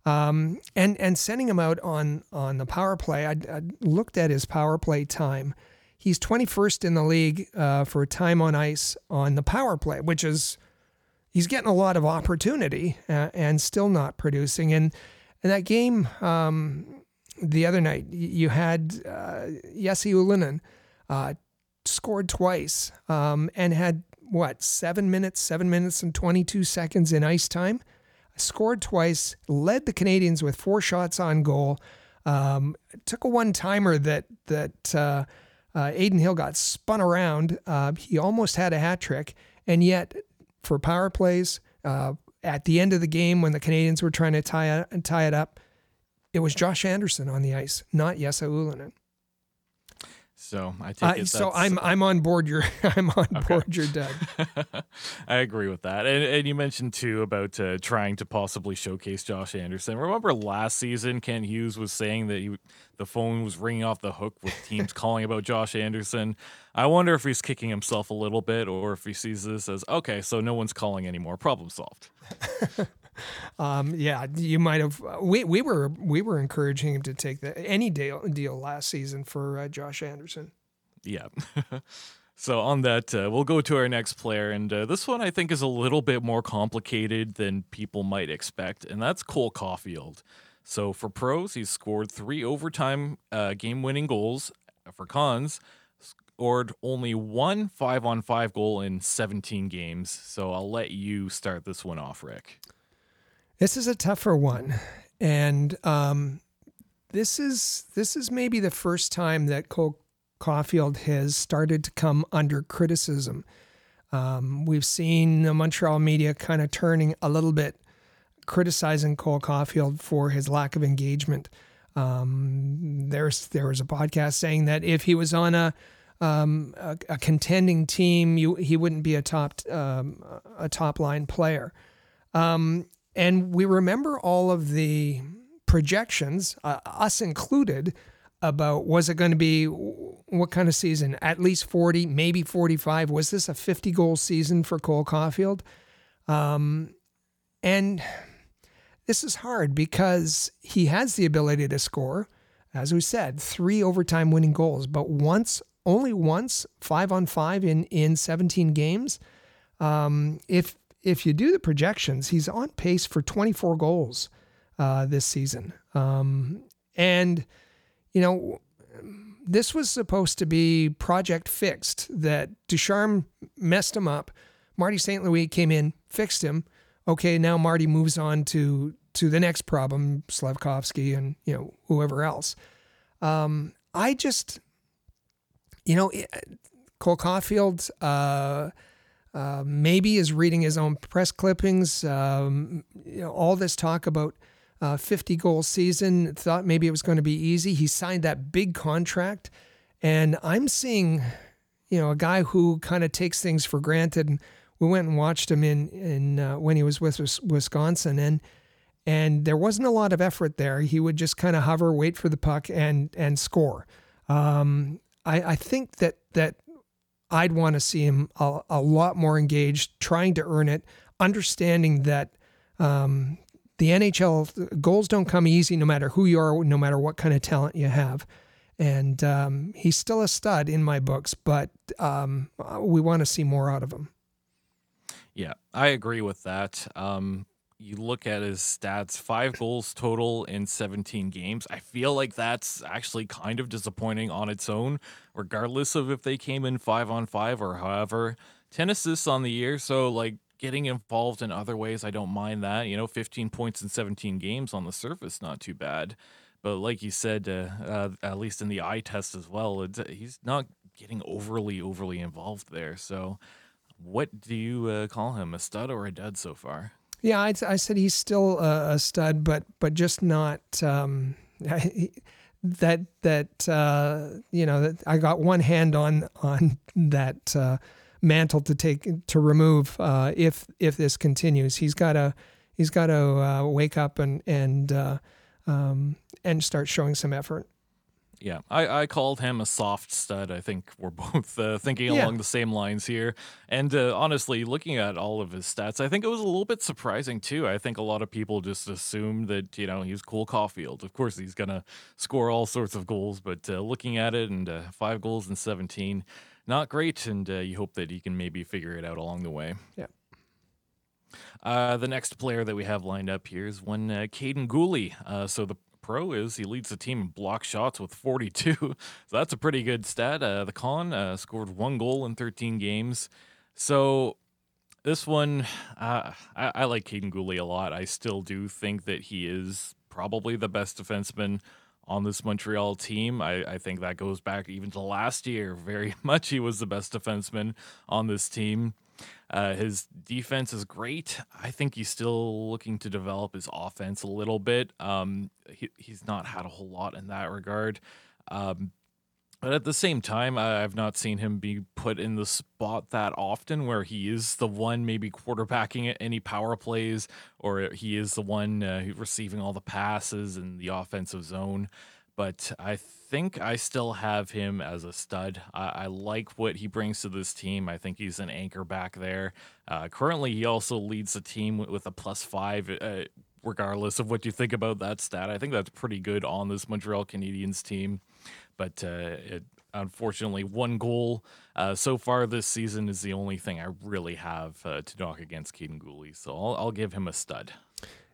um, and and sending him out on on the power play. I, I looked at his power play time. He's twenty-first in the league uh, for time on ice on the power play, which is he's getting a lot of opportunity uh, and still not producing. And And that game um, the other night, you had uh, Jesse Ulinen uh, scored twice um, and had, what, seven minutes, seven minutes and twenty-two seconds in ice time, scored twice, led the Canadiens with four shots on goal, um, took a one-timer that, that uh, uh, Adin Hill got spun around. Uh, he almost had a hat trick, and yet for power plays, uh, at the end of the game, when the Canadiens were trying to tie it, tie it up, it was Josh Anderson on the ice, not Jesse Ulinen. So I take it. Uh, so I'm I'm on board your I'm on okay. board your dud. I agree with that, and and you mentioned too about uh, trying to possibly showcase Josh Anderson. Remember last season, Ken Hughes was saying that he, the phone was ringing off the hook with teams calling about Josh Anderson. I wonder if he's kicking himself a little bit, or if he sees this as okay, so no one's calling anymore. Problem solved. Um, yeah, you might have. We we were we were encouraging him to take the, any deal deal last season for uh, Josh Anderson. Yeah. So on that, uh, we'll go to our next player, and uh, this one I think is a little bit more complicated than people might expect, and that's Cole Caulfield. So for pros, he's scored three overtime uh, game-winning goals. For cons, scored only one five-on-five goal in seventeen games. So I'll let you start this one off, Rick. This is a tougher one, and um, this is this is maybe the first time that Cole Caulfield has started to come under criticism. Um, we've seen the Montreal media kind of turning a little bit, criticizing Cole Caulfield for his lack of engagement. Um, there's there was a podcast saying that if he was on a um, a, a contending team, you, he wouldn't be a top um, a top line player. Um, and we remember all of the projections, uh, us included, about was it going to be what kind of season? At least forty, maybe forty-five. Was this a fifty-goal season for Cole Caulfield? Um, and this is hard because he has the ability to score, as we said, three overtime winning goals, but once, only once, five on five in, in seventeen games. Um, if if you do the projections, he's on pace for twenty-four goals uh, this season. Um, and you know, this was supposed to be project fixed, that Ducharme messed him up. Marty Saint Louis came in, fixed him. Okay, now Marty moves on to to the next problem, Slafkovsky and, you know, whoever else. Um, I just, you know, Cole Caulfield uh, uh, maybe is reading his own press clippings. Um, you know, all this talk about uh, fifty-goal season, thought maybe it was going to be easy. He signed that big contract, and I'm seeing, you know, a guy who kind of takes things for granted, and we went and watched him in in uh, when he was with Wisconsin, and and there wasn't a lot of effort there. He would just kind of hover, wait for the puck, and and score. Um, I, I think that that I'd want to see him a, a lot more engaged, trying to earn it, understanding that um, the N H L goals don't come easy, no matter who you are, no matter what kind of talent you have. And um, he's still a stud in my books, but um, we want to see more out of him. Yeah, I agree with that. Um, you look at his stats, five goals total in seventeen games. I feel like that's actually kind of disappointing on its own, regardless of if they came in five on five or however. ten assists on the year, so like getting involved in other ways, I don't mind that. You know, fifteen points in seventeen games on the surface, not too bad. But like you said, uh, uh, at least in the eye test as well, it's, he's not getting overly, overly involved there, so... What do you uh, call him, a stud or a dud so far? Yeah, I, I said he's still a, a stud, but but just not um, I, that that uh, you know that I got one hand on on that uh, mantle to take to remove uh, if if this continues. He's got to he's got to uh, wake up and and uh, um, and start showing some effort. Yeah, I, I called him a soft stud. I think we're both uh, thinking yeah. along the same lines here. And uh, honestly, looking at all of his stats, I think it was a little bit surprising too. I think a lot of people just assumed that, you know, he's Cole Caulfield. Of course, he's going to score all sorts of goals, but uh, looking at it, and uh, five goals in seventeen, not great. And uh, you hope that he can maybe figure it out along the way. Yeah. Uh, the next player that we have lined up here is one uh, Kaiden Guhle. Uh, so the pro is he leads the team in block shots with forty-two, so that's a pretty good stat. Uh, the con uh, scored one goal in thirteen games, so this one uh, I, I like Kaiden Guhle a lot. I still do think that he is probably the best defenseman on this Montreal team. I, I think that goes back even to last year. Very much he was the best defenseman on this team. Uh, his defense is great. I think he's still looking to develop his offense a little bit. Um, he, he's not had a whole lot in that regard. Um, but at the same time, I, I've not seen him be put in the spot that often where he is the one maybe quarterbacking any power plays, or he is the one uh, receiving all the passes in the offensive zone. But I think I still have him as a stud. I, I like what he brings to this team. I think he's an anchor back there. Uh, currently, he also leads the team with, with a plus five, uh, regardless of what you think about that stat. I think that's pretty good on this Montreal Canadiens team. But uh, it, unfortunately, one goal uh, so far this season is the only thing I really have uh, to knock against Kaiden Guhle. So I'll, I'll give him a stud.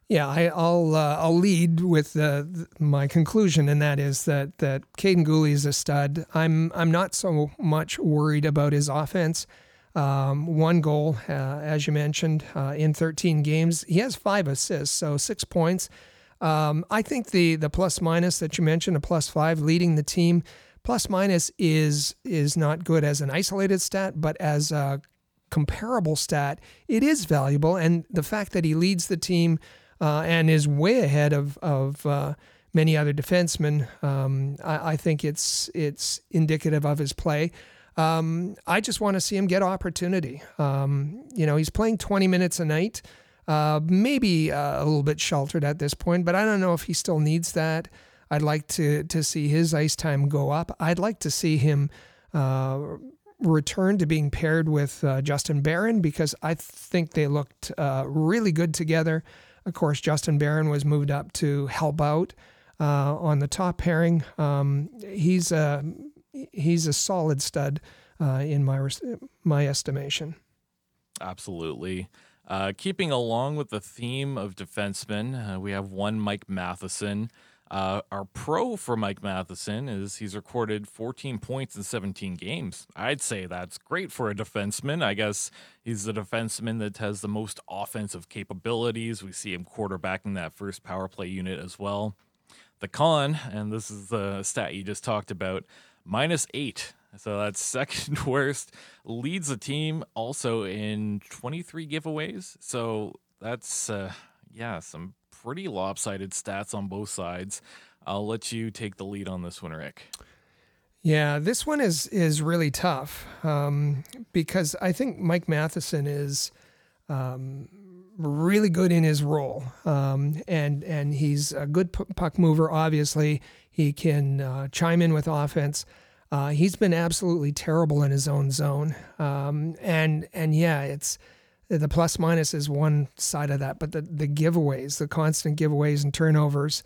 Yeah, I, I'll uh, I'll lead with uh, my conclusion, and that is that that Kaiden Guhle is a stud. I'm I'm not so much worried about his offense. Um, one goal, uh, as you mentioned, uh, in thirteen games. He has five assists, so six points. Um, I think the the plus minus that you mentioned, a plus five, leading the team. Plus minus is is not good as an isolated stat, but as a comparable stat, it is valuable. And the fact that he leads the team uh, and is way ahead of of uh, many other defensemen, um, I, I think it's it's indicative of his play. Um, I just want to see him get opportunity. Um, you know, he's playing twenty minutes a night, uh, maybe uh, a little bit sheltered at this point, but I don't know if he still needs that. I'd like to to see his ice time go up. I'd like to see him uh, return to being paired with uh, Justin Barron, because I think they looked uh, really good together. Of course, Justin Barron was moved up to help out uh, on the top pairing. Um, he's a he's a solid stud uh, in my res- my estimation. Absolutely. Uh, keeping along with the theme of defensemen, uh, we have one Mike Matheson. Uh, our pro for Mike Matheson is he's recorded fourteen points in seventeen games. I'd say that's great for a defenseman. I guess he's the defenseman that has the most offensive capabilities. We see him quarterbacking that first power play unit as well. The con, and this is the stat you just talked about, minus eight. So that's second worst. Leads the team also in twenty-three giveaways. So that's, uh, yeah, some pretty lopsided stats on both sides. I'll let you take the lead on this one, Rick. Yeah, this one is is really tough um, because I think Mike Matheson is um, really good in his role, um, and and he's a good puck mover. Obviously, he can uh, chime in with offense. Uh, he's been absolutely terrible in his own zone, um, and and yeah, it's. The plus minus is one side of that, but the, the giveaways, the constant giveaways and turnovers,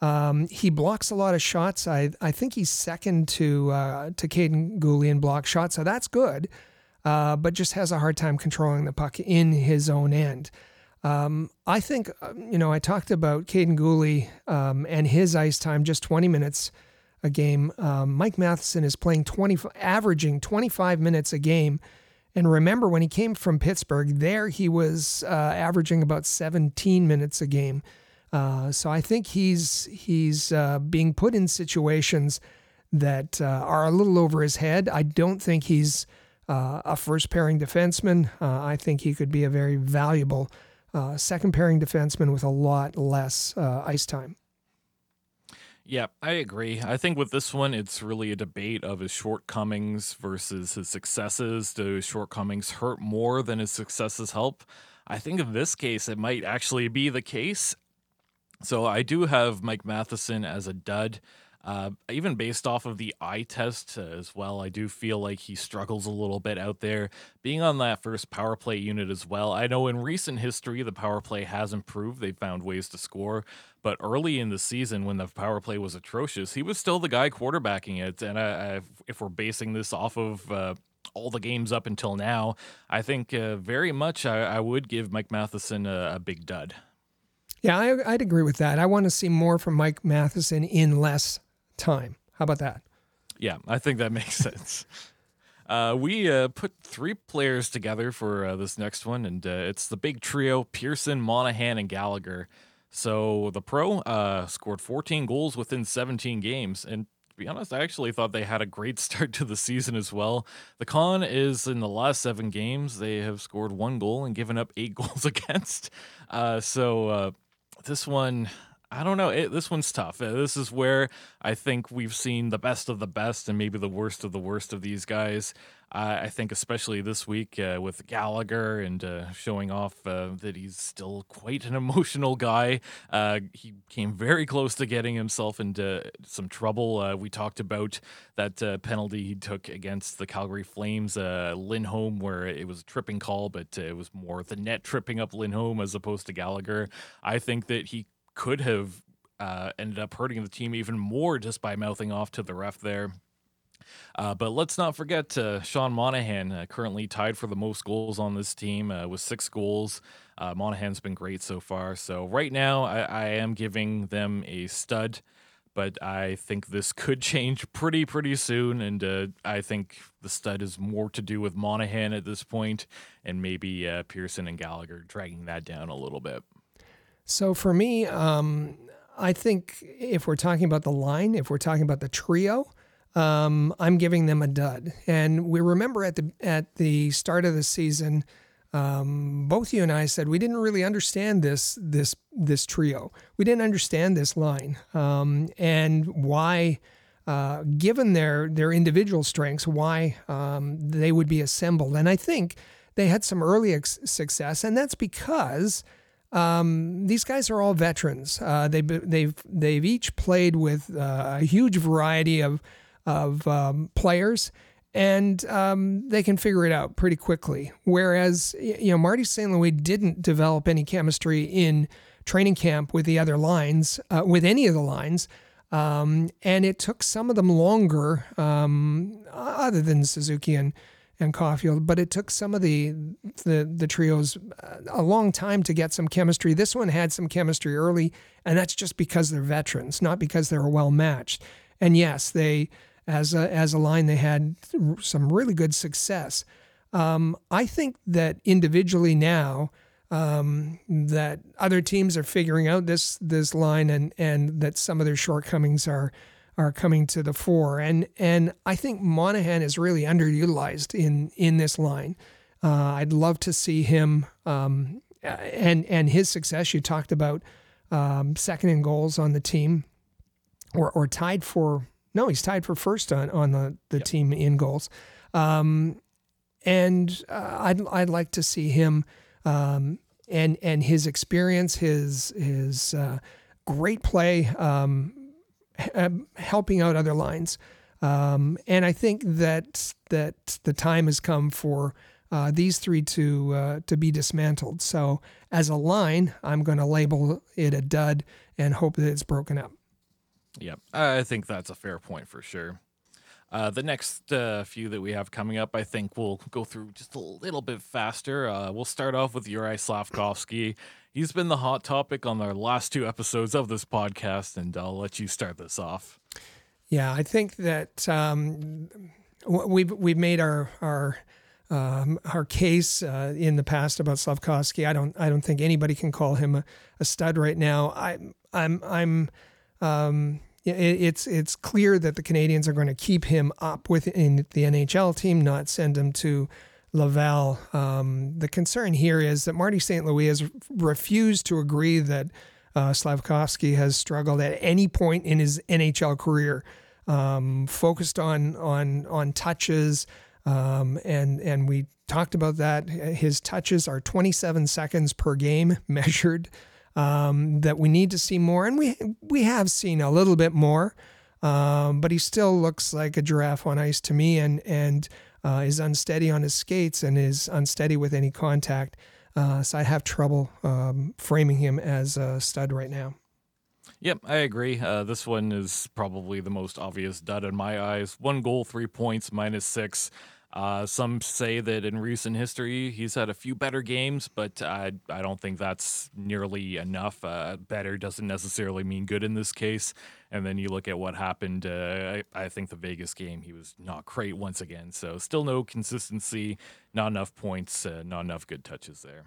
um, he blocks a lot of shots. I I think he's second to uh, to Kaiden Guhle in block shots, so that's good. Uh, but just has a hard time controlling the puck in his own end. Um, I think you know I talked about Kaiden Guhle um, and his ice time, just twenty minutes a game. Um, Mike Matheson is playing twenty, averaging twenty-five minutes a game. And remember, when he came from Pittsburgh, there he was uh, averaging about seventeen minutes a game. Uh, so I think he's he's uh, being put in situations that uh, are a little over his head. I don't think he's uh, a first-pairing defenseman. Uh, I think he could be a very valuable uh, second-pairing defenseman with a lot less uh, ice time. Yeah, I agree. I think with this one, it's really a debate of his shortcomings versus his successes. Do his shortcomings hurt more than his successes help? I think in this case, it might actually be the case. So I do have Mike Matheson as a dud. Uh, even based off of the eye test as well, I do feel like he struggles a little bit out there. Being on that first power play unit as well, I know in recent history the power play has improved. They found ways to score, but early in the season when the power play was atrocious, he was still the guy quarterbacking it. And I, I, if we're basing this off of uh, all the games up until now, I think uh, very much I, I would give Mike Matheson a, a big dud. Yeah, I, I'd agree with that. I want to see more from Mike Matheson in less time. How about that? Yeah, I think that makes sense. Uh, we uh, put three players together for uh, this next one, and uh, it's the big trio, Pearson, Monahan, and Gallagher. So the pro uh, scored fourteen goals within seventeen games, and to be honest, I actually thought they had a great start to the season as well. The con is in the last seven games, they have scored one goal and given up eight goals against. Uh, so uh, this one... I don't know. It, this one's tough. This is where I think we've seen the best of the best and maybe the worst of the worst of these guys. Uh, I think especially this week uh, with Gallagher and uh, showing off uh, that he's still quite an emotional guy. Uh, he came very close to getting himself into some trouble. Uh, we talked about that uh, penalty he took against the Calgary Flames, uh, Lindholm, where it was a tripping call, but it was more the net tripping up Lindholm as opposed to Gallagher. I think that he could have uh, ended up hurting the team even more just by mouthing off to the ref there. Uh, but let's not forget uh, Sean Monahan, uh, currently tied for the most goals on this team uh, with six goals. Uh, Monahan's been great so far. So right now I, I am giving them a stud, but I think this could change pretty, pretty soon. And uh, I think the stud is more to do with Monahan at this point, and maybe uh, Pearson and Gallagher dragging that down a little bit. So for me, um, I think if we're talking about the line, if we're talking about the trio, Um, I'm giving them a dud. And we remember at the at the start of the season, um, both you and I said we didn't really understand this this this trio. We didn't understand this line, um, and why, uh, given their their individual strengths, why um, they would be assembled. And I think they had some early ex- success, and that's because Um, these guys are all veterans. Uh, they they've they've each played with uh, a huge variety of of um, players, and um, they can figure it out pretty quickly. Whereas, you know, Marty Saint Louis didn't develop any chemistry in training camp with the other lines, uh, with any of the lines, um, and it took some of them longer, um, other than Suzuki and. and Caulfield, but it took some of the, the the trios a long time to get some chemistry. This one had some chemistry early, and that's just because they're veterans, not because they're well matched. And yes, they as a, as a line, they had some really good success. Um, I think that individually now um, that other teams are figuring out this this line, and and that some of their shortcomings are. are coming to the fore. And and I think Monahan is really underutilized in, in this line. Uh, I'd love to see him um, and and his success. You talked about um, second in goals on the team, or or tied for, no, he's tied for first on, on the, the yep. team in goals. Um, and uh, I'd I'd like to see him um, and and his experience, his, his uh, great play, um, helping out other lines. Um, and I think that that the time has come for uh, these three to uh, to be dismantled. So as a line, I'm going to label it a dud and hope that it's broken up. Yep, I think that's a fair point for sure. Uh, the next uh, few that we have coming up, I think we'll go through just a little bit faster. Uh, we'll start off with Yuri Slavkovsky. He's been the hot topic on our last two episodes of this podcast, and I'll let you start this off. Yeah, I think that um, we've we've made our our um, our case uh, in the past about Slavkovsky. I don't I don't think anybody can call him a, a stud right now. I I'm I'm. Um, It's it's clear that the Canadiens are going to keep him up within the N H L team, not send him to Laval. Um, the concern here is that Marty Saint Louis has refused to agree that uh, Slavkovsky has struggled at any point in his N H L career, um, focused on on on touches, um, and and we talked about that. His touches are twenty-seven seconds per game measured. Um, that we need to see more, and we we have seen a little bit more, um, but he still looks like a giraffe on ice to me, and and uh, is unsteady on his skates and is unsteady with any contact. Uh, so I have trouble um, framing him as a stud right now. Yep, I agree. Uh, this one is probably the most obvious dud in my eyes. One goal, three points, minus six. Uh, some say that in recent history, he's had a few better games, but I, I don't think that's nearly enough. Uh, better doesn't necessarily mean good in this case. And then you look at what happened. Uh, I, I think the Vegas game, he was not great once again. So still no consistency, not enough points, uh, not enough good touches there.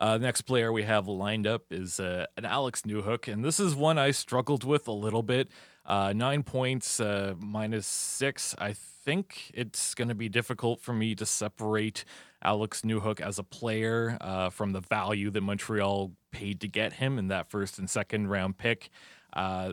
Uh, the next player we have lined up is uh, an Alex Newhook, and this is one I struggled with a little bit. Uh, nine points, uh, minus six. I think it's going to be difficult for me to separate Alex Newhook as a player uh, from the value that Montreal paid to get him in that first and second round pick. Uh,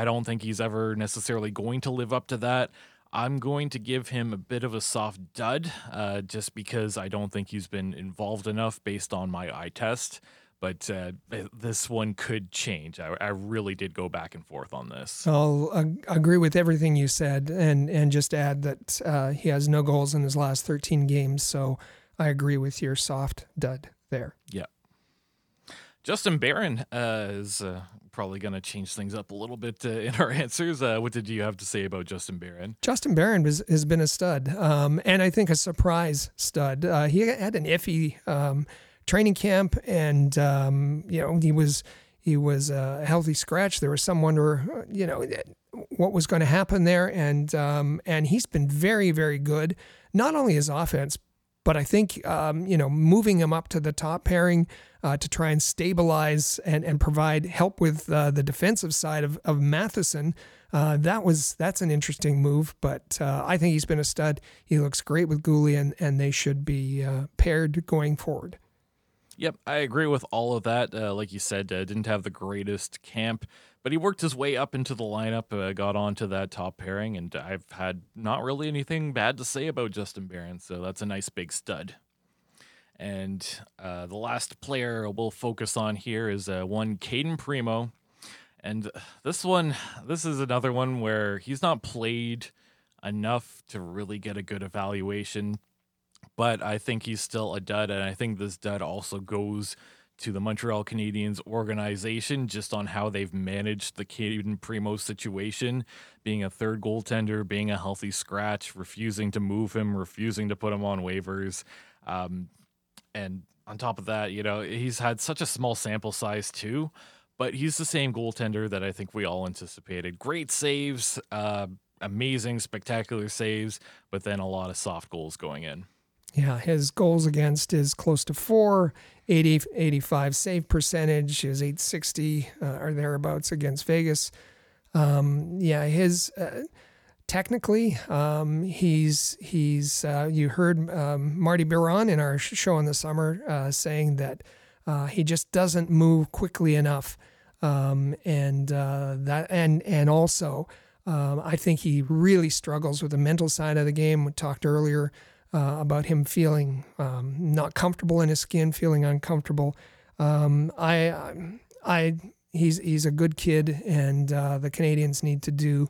I don't think he's ever necessarily going to live up to that. I'm going to give him a bit of a soft dud uh, just because I don't think he's been involved enough based on my eye test. But uh, this one could change. I, I really did go back and forth on this. I'll ag- agree with everything you said, and, and just add that uh, he has no goals in his last thirteen games. So I agree with your soft dud there. Yeah. Justin Barron uh, is uh, probably going to change things up a little bit uh, in our answers. Uh, what did you have to say about Justin Barron? Justin Barron was, has been a stud, um, and I think a surprise stud. Uh, he had an iffy um, training camp, and um, you know he was he was a healthy scratch. There was some wonder, you know, what was going to happen there, and um, and he's been very, very good. Not only his offense, but I think, um, you know, moving him up to the top pairing uh, to try and stabilize and, and provide help with uh, the defensive side of, of Matheson, uh, that was that's an interesting move. But uh, I think he's been a stud. He looks great with Guhle, and, and they should be uh, paired going forward. Yep, I agree with all of that. Uh, like you said, uh, didn't have the greatest camp, but he worked his way up into the lineup, uh, got onto that top pairing, and I've had not really anything bad to say about Justin Barron, so that's a nice big stud. And uh, the last player we'll focus on here is uh, one Cayden Primeau, and this one, this is another one where he's not played enough to really get a good evaluation, but I think he's still a dud, and I think this dud also goes to the Montreal Canadiens organization just on how they've managed the Cayden Primeau situation, being a third goaltender, being a healthy scratch, refusing to move him, refusing to put him on waivers. Um, and on top of that, you know, he's had such a small sample size too, but he's the same goaltender that I think we all anticipated. Great saves, uh, amazing, spectacular saves, but then a lot of soft goals going in. Yeah, his goals against is close to four, eighty, eighty-five save percentage, his eight sixty uh, or thereabouts against Vegas. Um, yeah, his uh, technically um, he's he's uh, you heard um, Marty Biron in our show in the summer uh, saying that uh, he just doesn't move quickly enough, um, and uh, that and and also um, I think he really struggles with the mental side of the game. We talked earlier Uh, about him feeling um, not comfortable in his skin, feeling uncomfortable. Um, I, I, he's he's a good kid, and uh, the Canadians need to do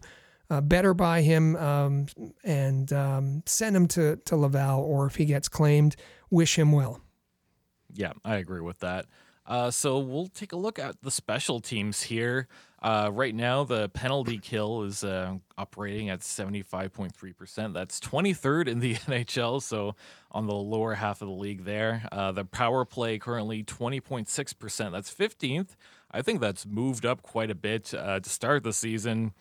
uh, better by him um, and um, send him to to Laval, or if he gets claimed, wish him well. Yeah, I agree with that. Uh, so we'll take a look at the special teams here. Uh, right now, the penalty kill is uh, operating at seventy-five point three percent. That's twenty-third in the N H L, so on the lower half of the league there. Uh, the power play currently twenty point six percent. That's fifteenth. I think that's moved up quite a bit uh, to start the season.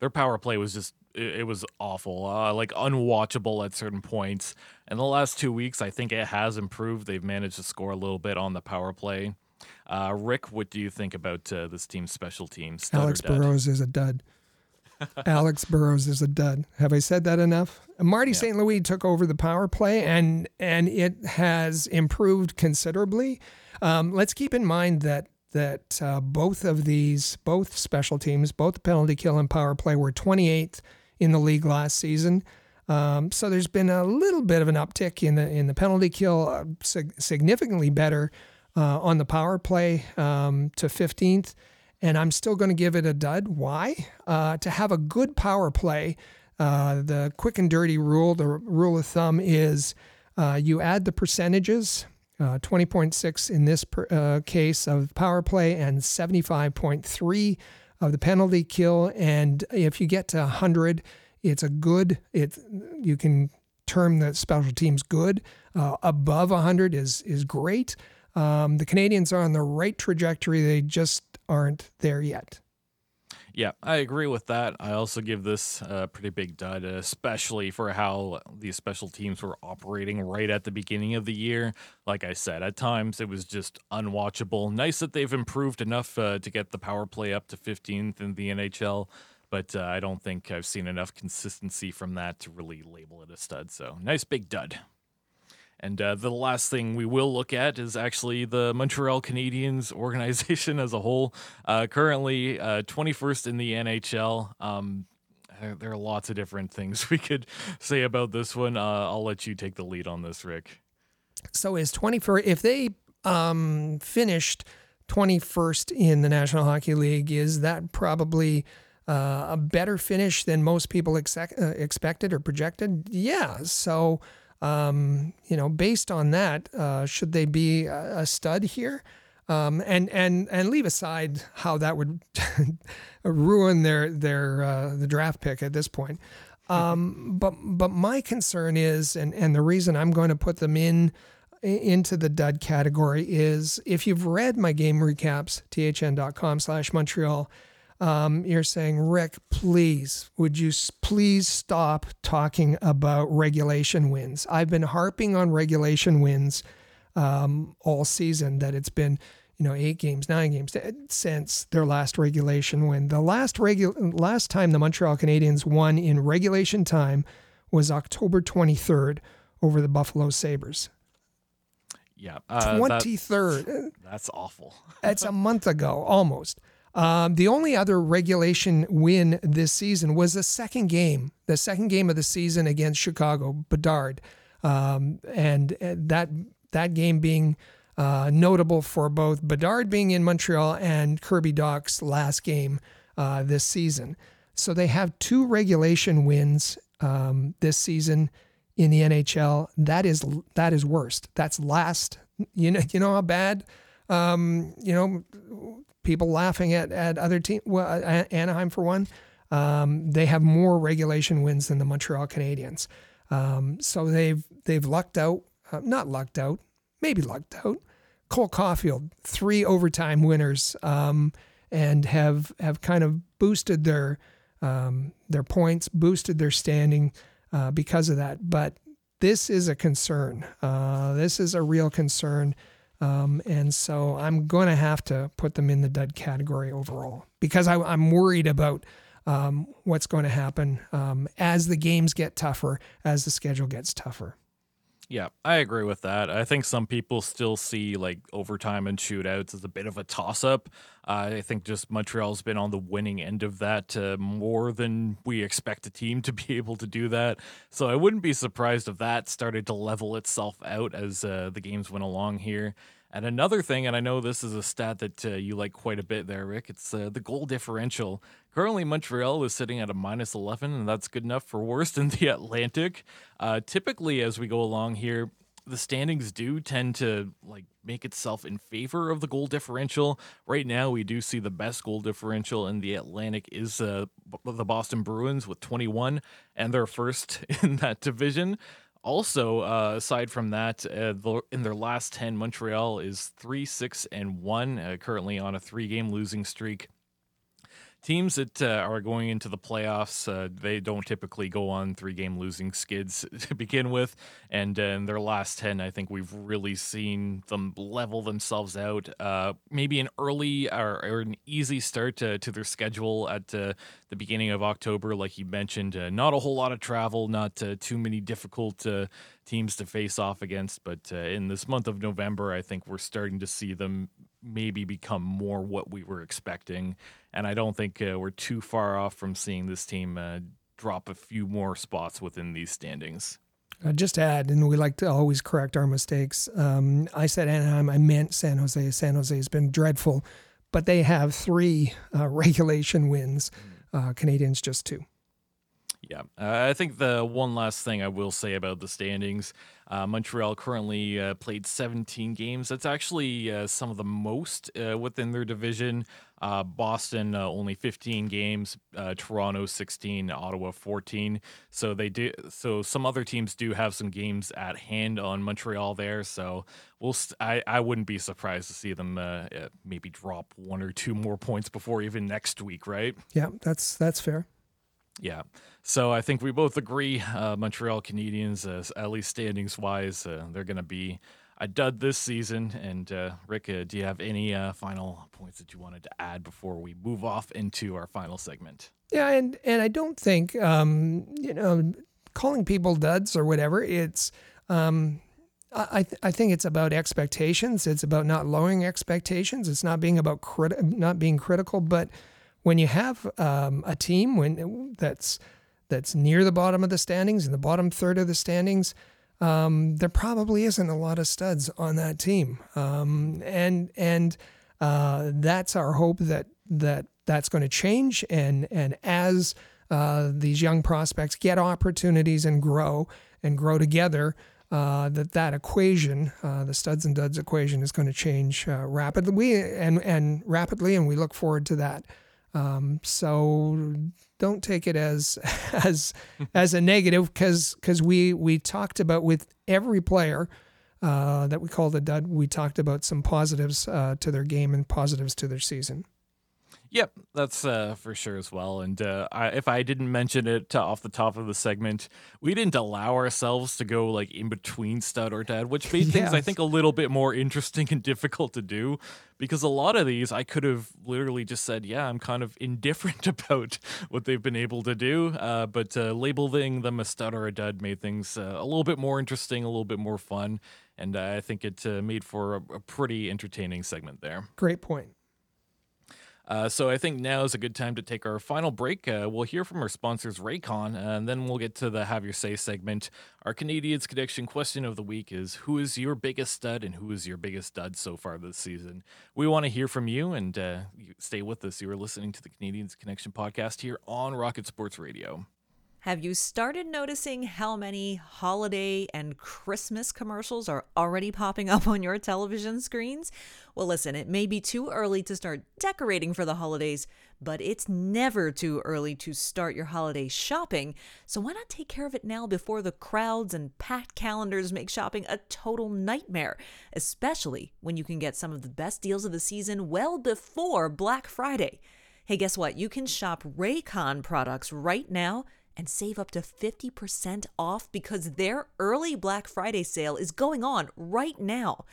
Their power play was just, it, it was awful, uh, like unwatchable at certain points. In the last two weeks, I think it has improved. They've managed to score a little bit on the power play. Uh, Rick, what do you think about uh, this team's special teams? Alex Burrows is a dud. Alex Burrows is a dud. Have I said that enough? Marty yeah. Saint Louis took over the power play, and and it has improved considerably. Um, let's keep in mind that that uh, both of these, both special teams, both the penalty kill and power play, were twenty-eighth in the league last season. Um, so there's been a little bit of an uptick in the in the penalty kill, uh, sig- significantly better. Uh, on the power play um, to fifteenth, and I'm still going to give it a dud. Why? Uh, to have a good power play, uh, the quick and dirty rule, the rule of thumb is uh, you add the percentages, uh, twenty point six in this per, uh, case of power play and seventy-five point three of the penalty kill, and if you get to one hundred, it's a good, it, you can term the special teams good. Uh, above one hundred is is great. Um, the Canadians are on the right trajectory. They just aren't there yet. Yeah, I agree with that. I also give this a pretty big dud, especially for how these special teams were operating right at the beginning of the year. Like I said, at times it was just unwatchable. Nice that they've improved enough uh, to get the power play up to fifteenth in the N H L, but uh, I don't think I've seen enough consistency from that to really label it a stud. So nice big dud. And uh, the last thing we will look at is actually the Montreal Canadiens organization as a whole. Uh, currently uh, twenty-first in the N H L. Um, there are lots of different things we could say about this one. Uh, I'll let you take the lead on this, Rick. So is twenty-first, if they um, finished twenty-first in the National Hockey League, is that probably uh, a better finish than most people exec- uh, expected or projected? Yeah, so... Um, you know, based on that, uh, should they be a, a stud here? Um, and and and leave aside how that would ruin their their uh, the draft pick at this point. Um, but but my concern is, and, and the reason I'm going to put them in into the dud category is, if you've read my game recaps, T H N dot com slash Montreal, um, you're saying, Rick, please, would you please stop talking about regulation wins? I've been harping on regulation wins um, all season, that it's been, you know, eight games, nine games since their last regulation win. The last regu- last time the Montreal Canadiens won in regulation time was October twenty-third over the Buffalo Sabres. Yeah. Uh, twenty-third. That's, that's awful. That's a month ago, almost. Um, the only other regulation win this season was the second game, the second game of the season against Chicago, Bedard. Um, and, and that, that game being... Uh, notable for both Bedard being in Montreal and Kirby Doc's last game uh, this season. So they have two regulation wins um, this season in the N H L. That is that is worst. That's last. You know you know how bad um, you know people laughing at at other teams. Well, Anaheim for one. Um, they have more regulation wins than the Montreal Canadiens. Um, so they've they've lucked out. Uh, not lucked out. Maybe lucked out. Cole Caulfield, three overtime winners, um, and have have kind of boosted their um, their points, boosted their standing uh, because of that. But this is a concern. Uh, this is a real concern, um, and so I'm going to have to put them in the dud category overall, because I, I'm worried about um, what's going to happen um, as the games get tougher, as the schedule gets tougher. Yeah, I agree with that. I think some people still see like overtime and shootouts as a bit of a toss-up. Uh, I think just Montreal's been on the winning end of that uh, more than we expect a team to be able to do that. So I wouldn't be surprised if that started to level itself out as uh, the games went along here. And another thing, and I know this is a stat that uh, you like quite a bit there, Rick, it's uh, the goal differential. Currently, Montreal is sitting at a minus eleven, and that's good enough for worst in the Atlantic. Uh, typically, as we go along here, the standings do tend to like make itself in favor of the goal differential. Right now, we do see the best goal differential in the Atlantic is uh, the Boston Bruins with twenty-one, and they're first in that division. Also, uh, aside from that, uh, the, in their last ten, Montreal is three, six, and one, uh, currently on a three-game losing streak. Teams that uh, are going into the playoffs, uh, they don't typically go on three-game losing skids to begin with. And uh, in their last ten, I think we've really seen them level themselves out. Uh, maybe an early or, or an easy start to, to their schedule at uh, the beginning of October, like you mentioned. Uh, not a whole lot of travel, not uh, too many difficult uh, teams to face off against. But uh, in this month of November, I think we're starting to see them maybe become more what we were expecting. And I don't think uh, we're too far off from seeing this team uh, drop a few more spots within these standings. Uh, just to add, and we like to always correct our mistakes. Um, I said Anaheim, I meant San Jose. San Jose has been dreadful, but they have three uh, regulation wins. Uh, Canadiens just two. Yeah, uh, I think the one last thing I will say about the standings, uh, Montreal currently uh, played seventeen games. That's actually uh, some of the most uh, within their division. Uh, Boston uh, only fifteen games, uh, Toronto sixteen, Ottawa fourteen. So they do. So some other teams do have some games at hand on Montreal there. So we'll. St- I I wouldn't be surprised to see them uh, maybe drop one or two more points before even next week, right? Yeah, that's that's fair. Yeah, so I think we both agree uh, Montreal Canadiens, uh, at least standings-wise, uh, they're going to be a dud this season. And, uh, Rick, uh, do you have any uh, final points that you wanted to add before we move off into our final segment? Yeah, and, and I don't think, um, you know, calling people duds or whatever, it's um, I, th- I think it's about expectations. It's about not lowering expectations. It's not being about crit- not being critical, but when you have um, a team when that's that's near the bottom of the standings, in the bottom third of the standings, um, there probably isn't a lot of studs on that team, um, and and uh, that's our hope that that that's going to change. And and as uh, these young prospects get opportunities and grow and grow together, uh, that that equation, uh, the studs and duds equation, is going to change uh, rapidly. We and and rapidly, and we look forward to that. Um, so don't take it as as as a negative, because because we we talked about with every player uh, that we called a dud, we talked about some positives uh, to their game and positives to their season. Yep, that's uh, for sure as well. And uh, I, if I didn't mention it to, off the top of the segment, we didn't allow ourselves to go like in between stud or dud, which made yes. things, I think, a little bit more interesting and difficult to do, because a lot of these I could have literally just said, yeah, I'm kind of indifferent about what they've been able to do. Uh, but uh, labeling them a stud or a dud made things uh, a little bit more interesting, a little bit more fun. And uh, I think it uh, made for a, a pretty entertaining segment there. Great point. Uh, so I think now is a good time to take our final break. Uh, we'll hear from our sponsors, Raycon, and then we'll get to the Have Your Say segment. Our Canadiens Connection question of the week is, who is your biggest stud and who is your biggest dud so far this season? We want to hear from you, and uh, stay with us. You are listening to the Canadiens Connection podcast here on Rocket Sports Radio. Have you started noticing how many holiday and Christmas commercials are already popping up on your television screens? Well, listen, it may be too early to start decorating for the holidays, but it's never too early to start your holiday shopping. So why not take care of it now before the crowds and packed calendars make shopping a total nightmare, especially when you can get some of the best deals of the season well before Black Friday. Hey, guess what? You can shop Raycon products right now and save up to fifty percent off, because their early Black Friday sale is going on right now.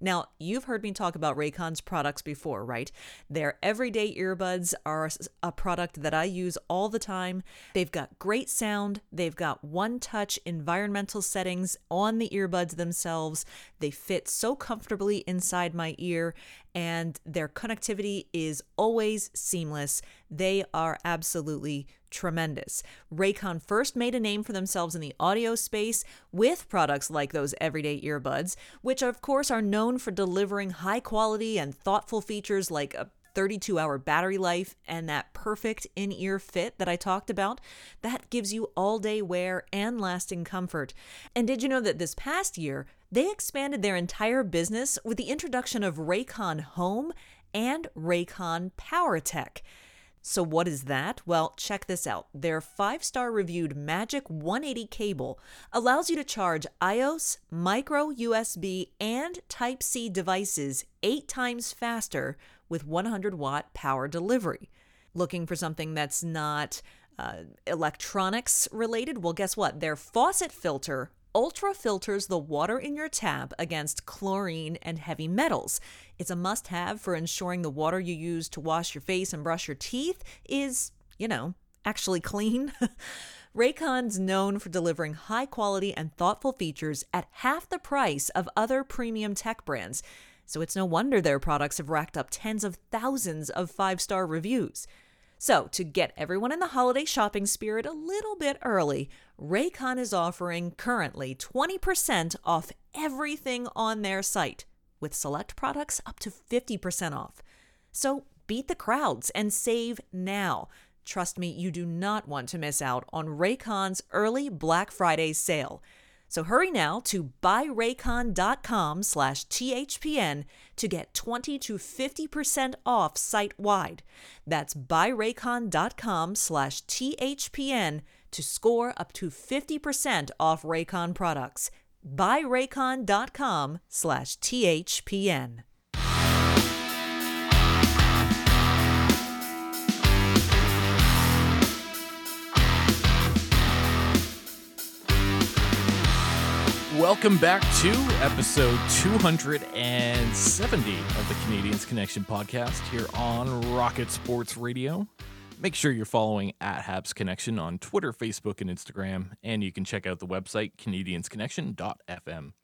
Now, you've heard me talk about Raycon's products before, right? Their everyday earbuds are a product that I use all the time. They've got great sound. They've got one-touch environmental settings on the earbuds themselves. They fit so comfortably inside my ear, and their connectivity is always seamless. They are absolutely tremendous. Raycon first made a name for themselves in the audio space with products like those everyday earbuds, which of course are known for delivering high quality and thoughtful features like a thirty-two hour battery life and that perfect in-ear fit that I talked about. That gives you all-day wear and lasting comfort. And did you know that this past year, they expanded their entire business with the introduction of Raycon Home and Raycon PowerTech? So what is that? Well, check this out. Their five-star reviewed Magic one eighty cable allows you to charge iOS, micro U S B, and Type-C devices eight times faster with one hundred watt power delivery. Looking for something that's not uh, electronics related? Well, guess what? Their faucet filter ultra filters the water in your tap against chlorine and heavy metals. It's a must-have for ensuring the water you use to wash your face and brush your teeth is, you know, actually clean. Raycon's known for delivering high-quality and thoughtful features at half the price of other premium tech brands, so it's no wonder their products have racked up tens of thousands of five-star reviews. So, to get everyone in the holiday shopping spirit a little bit early, Raycon is offering currently twenty percent off everything on their site, with select products up to fifty percent off. So, beat the crowds and save now. Trust me, you do not want to miss out on Raycon's early Black Friday sale. So hurry now to buy raycon dot com slash T H P N to get twenty to fifty percent off site-wide. That's buy raycon dot com slash T H P N to score up to fifty percent off Raycon products. buy raycon dot com slash T H P N. Welcome back to episode two hundred seventy of the Canadiens Connection podcast here on Rocket Sports Radio. Make sure you're following at Habs Connection on Twitter, Facebook, and Instagram, and you can check out the website canadiens connection dot f m.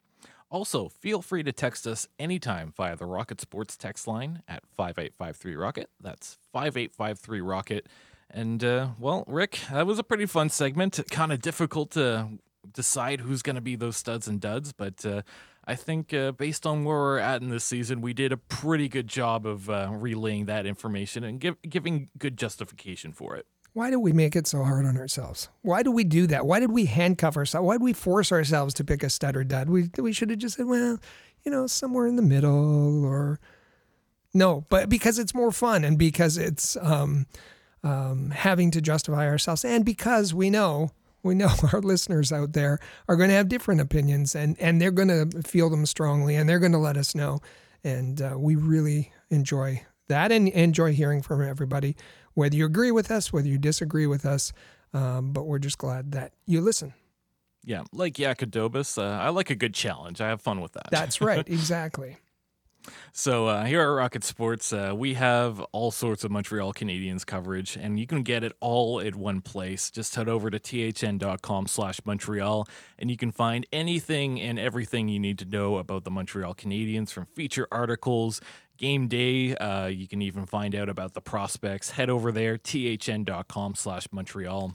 Also, feel free to text us anytime via the Rocket Sports text line at five eight five three rocket. That's five eight five three rocket. And, uh, well, Rick, that was a pretty fun segment. Kind of difficult to decide who's going to be those studs and duds, but uh, I think uh, based on where we're at in this season, we did a pretty good job of uh, relaying that information and give, giving good justification for it. Why do we make it so hard on ourselves? Why do we do that? Why did we handcuff ourselves? Why did we force ourselves to pick a stud or dud? We we should have just said, well, you know, somewhere in the middle or no, but because it's more fun and because it's um, um, having to justify ourselves and because we know we know our listeners out there are going to have different opinions and, and they're going to feel them strongly and they're going to let us know. And uh, we really enjoy that and enjoy hearing from everybody. Whether you agree with us, whether you disagree with us, um, but we're just glad that you listen. Yeah, like Jakub Dobes, uh, I like a good challenge. I have fun with that. That's right, exactly. So uh, here at Rocket Sports, uh, we have all sorts of Montreal Canadiens coverage, and you can get it all at one place. Just head over to thn.com slash Montreal, and you can find anything and everything you need to know about the Montreal Canadiens, from feature articles, game day. Uh, you can even find out about the prospects. Head over there, thn.com slash Montreal.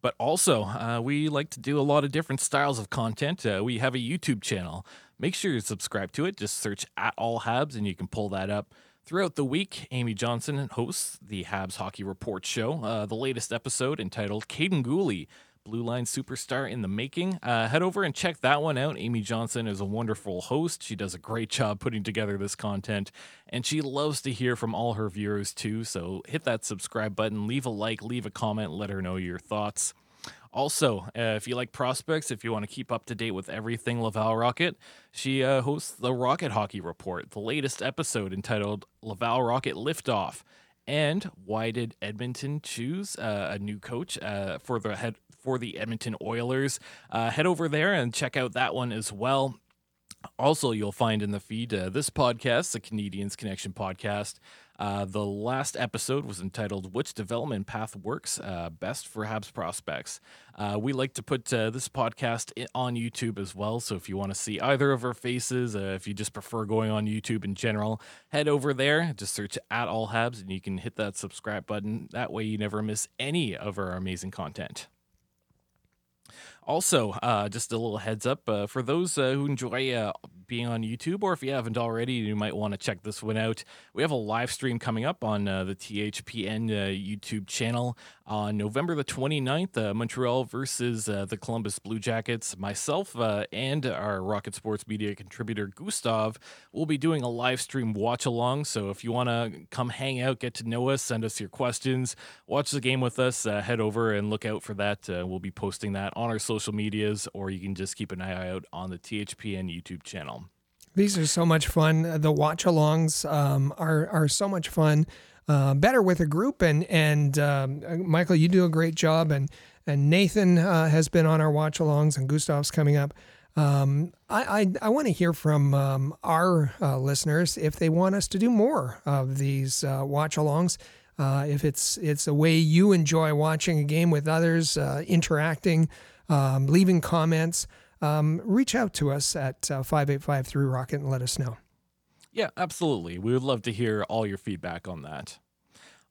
But also, uh, we like to do a lot of different styles of content. Uh, we have a YouTube channel. Make sure you subscribe to it. Just search at All Habs, and you can pull that up. Throughout the week, Amy Johnson hosts the Habs Hockey Report show, uh, the latest episode entitled Kaiden Guhle, Blue Line Superstar in the Making. Uh, head over and check that one out. Amy Johnson is a wonderful host. She does a great job putting together this content, and she loves to hear from all her viewers too, so hit that subscribe button, leave a like, leave a comment, let her know your thoughts. Also, uh, if you like prospects, if you want to keep up to date with everything Laval Rocket, she uh, hosts the Rocket Hockey Report, the latest episode entitled Laval Rocket Liftoff. And why did Edmonton choose uh, a new coach uh, for the head for the Edmonton Oilers? Uh, head over there and check out that one as well. Also, you'll find in the feed uh, this podcast, the Canadiens Connection podcast. Uh, the last episode was entitled Which Development Path Works uh, Best for Habs Prospects. Uh, we like to put uh, this podcast on YouTube as well, so if you want to see either of our faces, uh, if you just prefer going on YouTube in general, head over there, just search at All Habs, and you can hit that subscribe button. That way you never miss any of our amazing content. Also, uh, just a little heads up uh, for those uh, who enjoy uh, being on YouTube, or if you haven't already, you might want to check this one out. We have a live stream coming up on uh, the T H P N uh, YouTube channel on November the twenty-ninth, uh, Montreal versus uh, the Columbus Blue Jackets. Myself uh, and our Rocket Sports Media contributor, Gustav, will be doing a live stream watch-along, so if you want to come hang out, get to know us, send us your questions, watch the game with us, uh, head over and look out for that. Uh, we'll be posting that on our social social medias, or you can just keep an eye out on the T H P N YouTube channel. These are so much fun. The watch-alongs um, are are so much fun. Uh, better with a group, and and um, Michael, you do a great job, and and Nathan uh, has been on our watch-alongs, and Gustav's coming up. Um, I I, I want to hear from um, our uh, listeners if they want us to do more of these uh, watch-alongs. Uh, if it's it's a way you enjoy watching a game with others, uh, interacting. Um, leaving comments, um, reach out to us at uh, five eight five three rocket and let us know. Yeah, absolutely. We would love to hear all your feedback on that.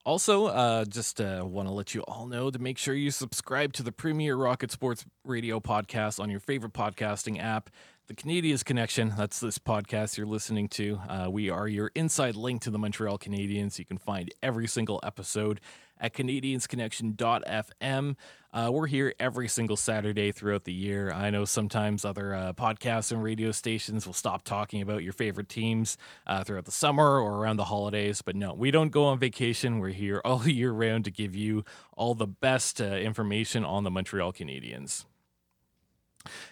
Also, uh, just uh, want to let you all know to make sure you subscribe to the premier Rocket Sports Radio podcast on your favorite podcasting app. The Canadiens Connection, that's this podcast you're listening to. Uh, we are your inside link to the Montreal Canadiens. You can find every single episode at canadiens connection dot f m. Uh, we're here every single Saturday throughout the year. I know sometimes other uh, podcasts and radio stations will stop talking about your favorite teams uh, throughout the summer or around the holidays. But no, we don't go on vacation. We're here all year round to give you all the best uh, information on the Montreal Canadiens.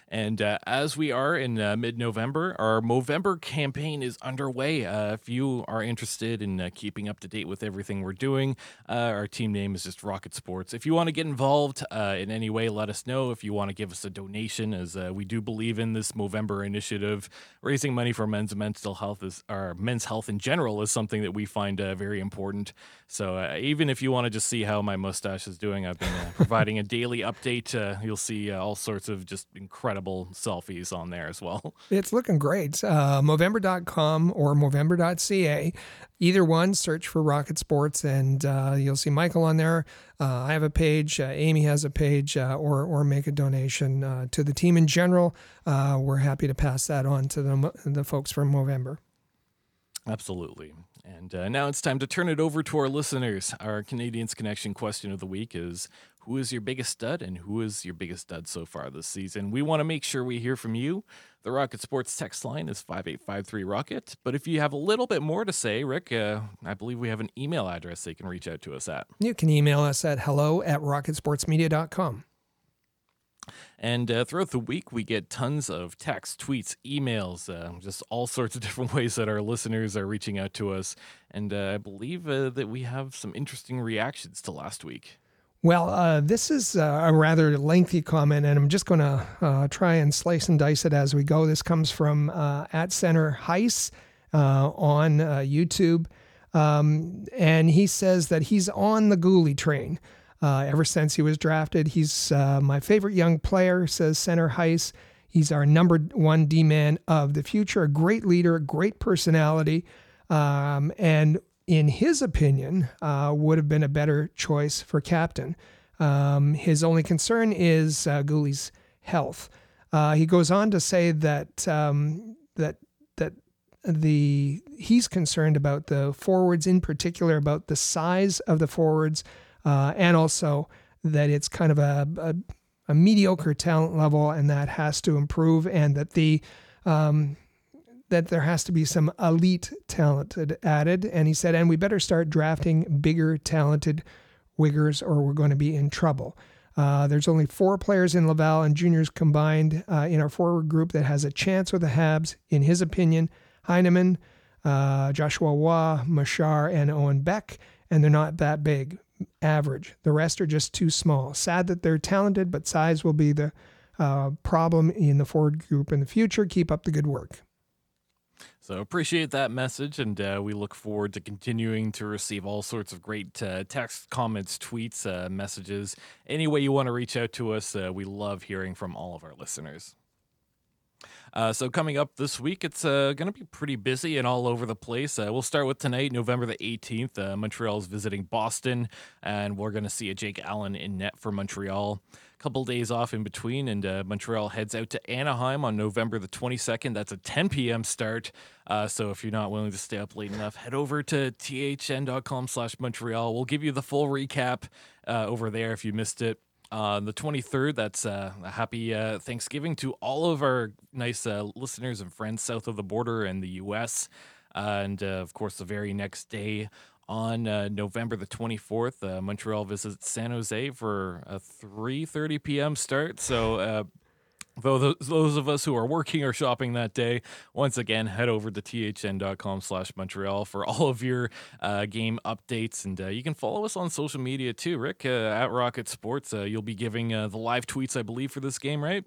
And uh, as we are in uh, mid-November, our Movember campaign is underway. Uh, if you are interested in uh, keeping up to date with everything we're doing, uh, our team name is just Rocket Sports. If you want to get involved uh, in any way, let us know. If you want to give us a donation, as uh, we do believe in this Movember initiative, raising money for men's mental health is, or men's health in general is something that we find uh, very important. So uh, even if you want to just see how my mustache is doing, I've been uh, providing a daily update. Uh, you'll see uh, all sorts of just incredible selfies on there as well. It's looking great. Uh, Movember dot com or Movember dot c a. Either one, search for Rocket Sports, and uh, you'll see Michael on there. Uh, I have a page. Uh, Amy has a page, uh, or or make a donation uh, to the team in general. Uh, we're happy to pass that on to the, the folks from Movember. Absolutely. And uh, now it's time to turn it over to our listeners. Our Canadiens Connection question of the week is, who is your biggest stud and who is your biggest stud so far this season? We want to make sure we hear from you. The Rocket Sports text line is five eight five three ROCKET. But if you have a little bit more to say, Rick, uh, I believe we have an email address they can reach out to us at. You can email us at hello at rocket sports media dot com. And uh, throughout the week, we get tons of texts, tweets, emails, uh, just all sorts of different ways that our listeners are reaching out to us. And uh, I believe uh, that we have some interesting reactions to last week. Well, uh, this is uh, a rather lengthy comment, and I'm just going to uh, try and slice and dice it as we go. This comes from uh, at Center Heiss uh, on uh, YouTube, um, and he says that he's on the Guhle train. Uh, ever since he was drafted, he's uh, my favorite young player, says Center Heiss. He's our number one D-man of the future, a great leader, great personality, um, and in his opinion, uh, would have been a better choice for captain. Um, his only concern is uh, Guhle's health. Uh, he goes on to say that um, that that the he's concerned about the forwards, in particular about the size of the forwards. Uh, and also that it's kind of a, a, a mediocre talent level, and that has to improve, and that the um, that there has to be some elite talent added. And he said, and we better start drafting bigger, talented wiggers, or we're going to be in trouble. Uh, there's only four players in Laval and juniors combined uh, in our forward group that has a chance with the Habs. In his opinion, Heineman, uh, Joshua Waugh, Machar, and Owen Beck, and they're not that big. Average. The rest are just too small. Sad that they're talented, but size will be the uh, problem in the forward group in the future. Keep up the good work. So appreciate that message, and uh, we look forward to continuing to receive all sorts of great uh, texts, comments, tweets, uh, messages. Any way you want to reach out to us, uh, we love hearing from all of our listeners. Uh, so coming up this week, it's uh, going to be pretty busy and all over the place. Uh, we'll start with tonight, November the eighteenth. Uh, Montreal's visiting Boston, and we're going to see a Jake Allen in net for Montreal. A couple days off in between, and uh, Montreal heads out to Anaheim on November the twenty-second. That's a ten p.m. start. Uh, so if you're not willing to stay up late enough, head over to T H N dot com slash Montreal. We'll give you the full recap uh, over there if you missed it. Uh, the twenty-third, that's uh, a happy uh, Thanksgiving to all of our nice uh, listeners and friends south of the border in the U S Uh, and, uh, of course, the very next day on uh, November the twenty-fourth, uh, Montreal visits San Jose for a three thirty p.m. start. So uh, though those of us who are working or shopping that day, once again, head over to T H N dot com slash Montreal for all of your uh, game updates. And uh, you can follow us on social media too, Rick, uh, at Rocket Sports. Uh, you'll be giving uh, the live tweets, I believe, for this game, right?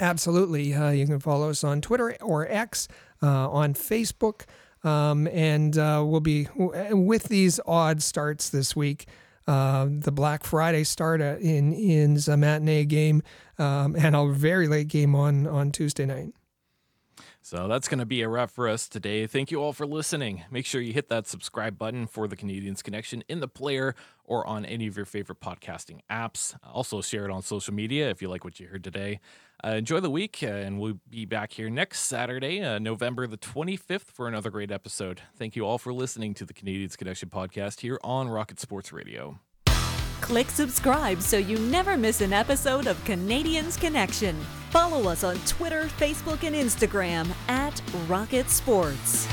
Absolutely. Uh, you can follow us on Twitter or X, uh, on Facebook. Um, and uh, we'll be, with these odd starts this week, Uh, the Black Friday start in in a matinee game um, and a very late game on, on Tuesday night. So that's going to be a wrap for us today. Thank you all for listening. Make sure you hit that subscribe button for the Canadiens Connection in the player or on any of your favorite podcasting apps. Also share it on social media if you like what you heard today. Uh, enjoy the week, uh, and we'll be back here next Saturday, uh, November the twenty-fifth, for another great episode. Thank you all for listening to the Canadiens Connection podcast here on Rocket Sports Radio. Click subscribe so you never miss an episode of Canadiens Connection. Follow us on Twitter, Facebook, and Instagram at Rocket Sports.